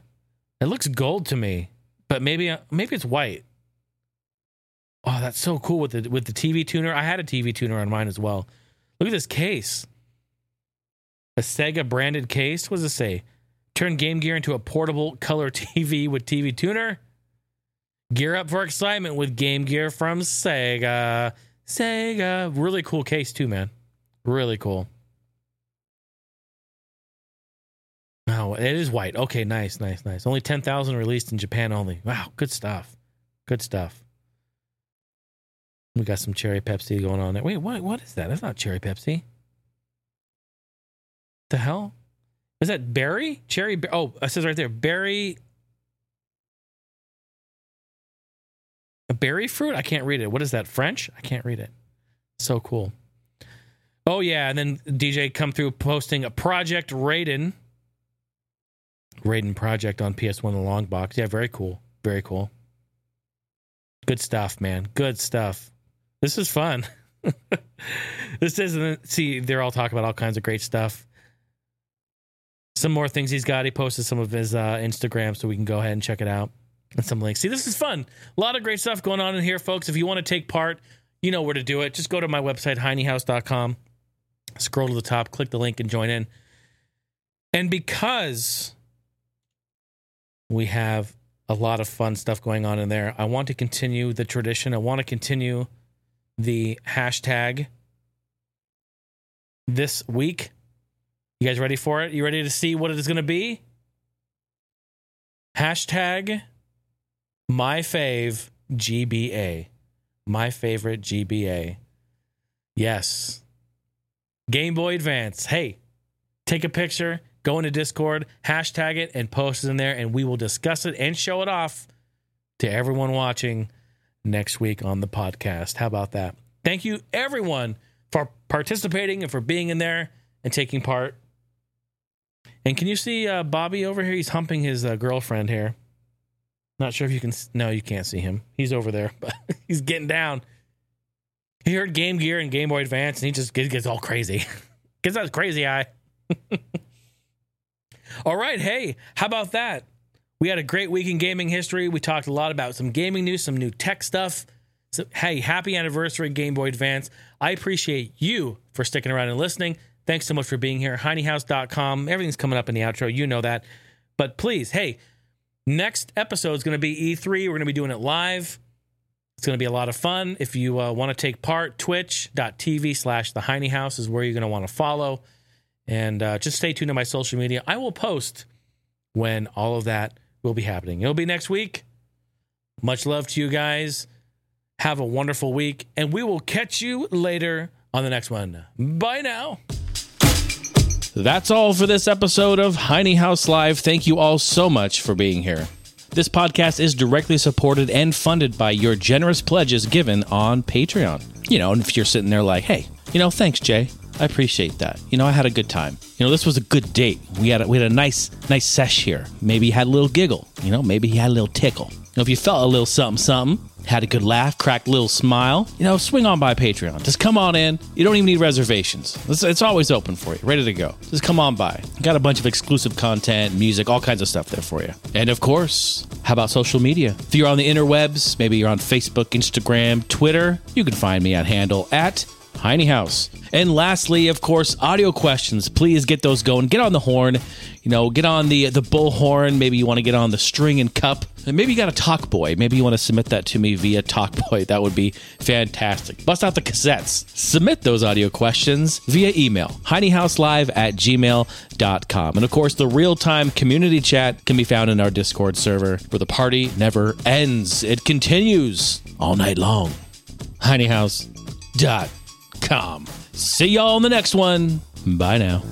It looks gold to me, but maybe maybe it's white. Oh, that's so cool with the with the T V tuner. I had a T V tuner on mine as well. Look at this case. A Sega branded case. What does it say? Turn Game Gear into a portable color T V with T V tuner. Gear up for excitement with Game Gear from Sega. Sega. Really cool case too, man. Really cool. Oh, it is white. Okay, nice, nice, nice. Only ten thousand released in Japan only. Wow, good stuff. Good stuff. We got some cherry Pepsi going on there. Wait, what? What is that? That's not cherry Pepsi. The hell? Is that berry? Cherry? Oh, it says right there, berry. Berry fruit? I can't read it. What is that? French? I can't read it. So cool. Oh, yeah. And then D J come through posting a Project Raiden. Raiden Project on P S one in the long box. Yeah, very cool. Very cool. Good stuff, man. Good stuff. This is fun. This isn't... See, they're all talking about all kinds of great stuff. Some more things he's got. He posted some of his uh, Instagram, so we can go ahead and check it out. And some links. See, this is fun. A lot of great stuff going on in here, folks. If you want to take part, you know where to do it. Just go to my website, heinehouse dot com. Scroll to the top, click the link, and join in. And because we have a lot of fun stuff going on in there, I want to continue the tradition. I want to continue the hashtag this week. You guys ready for it? You ready to see what it is going to be? Hashtag... my fave G B A. My favorite G B A. Yes. Game Boy Advance. Hey, take a picture, go into Discord, hashtag it, and post it in there, and we will discuss it and show it off to everyone watching next week on the podcast. How about that? Thank you, everyone, for participating and for being in there and taking part. And can you see uh, Bobby over here? He's humping his uh, girlfriend here. Not sure if you can... No, you can't see him. He's over there, but he's getting down. He heard Game Gear and Game Boy Advance, and he just gets all crazy. Gets that crazy eye. All right, hey, how about that? We had a great week in gaming history. We talked a lot about some gaming news, some new tech stuff. So, hey, happy anniversary, Game Boy Advance. I appreciate you for sticking around and listening. Thanks so much for being here. heinehouse dot com. Everything's coming up in the outro. You know that. But please, hey... next episode is going to be E three. We're going to be doing it live. It's going to be a lot of fun. If you uh, want to take part, twitch dot t v slash the Heine House is where you're going to want to follow. And uh, just stay tuned to my social media. I will post when all of that will be happening. It'll be next week. Much love to you guys. Have a wonderful week. And we will catch you later on the next one. Bye now. That's all for this episode of Heine House Live. Thank you all so much for being here. This podcast is directly supported and funded by your generous pledges given on Patreon. You know, and if you're sitting there like, hey, you know, thanks, Jay. I appreciate that. You know, I had a good time. You know, this was a good date. We had a, we had a nice, nice sesh here. Maybe he had a little giggle. You know, maybe he had a little tickle. You know, if you felt a little something, something, had a good laugh, cracked a little smile, you know, swing on by Patreon. Just come on in. You don't even need reservations. It's, it's always open for you, ready to go. Just come on by. Got a bunch of exclusive content, music, all kinds of stuff there for you. And of course, how about social media? If you're on the interwebs, maybe you're on Facebook, Instagram, Twitter, you can find me at handle at Heine House. And lastly, of course, audio questions. Please get those going. Get on the horn. You know, get on the the bullhorn. Maybe you want to get on the string and cup. And maybe you got a Talk Boy. Maybe you want to submit that to me via Talk Boy. That would be fantastic. Bust out the cassettes. Submit those audio questions via email. heinehouselive at gmail dot com. And of course, the real-time community chat can be found in our Discord server where the party never ends. It continues all night long. heinehouse dot com. Capcom. See y'all in the next one. Bye now.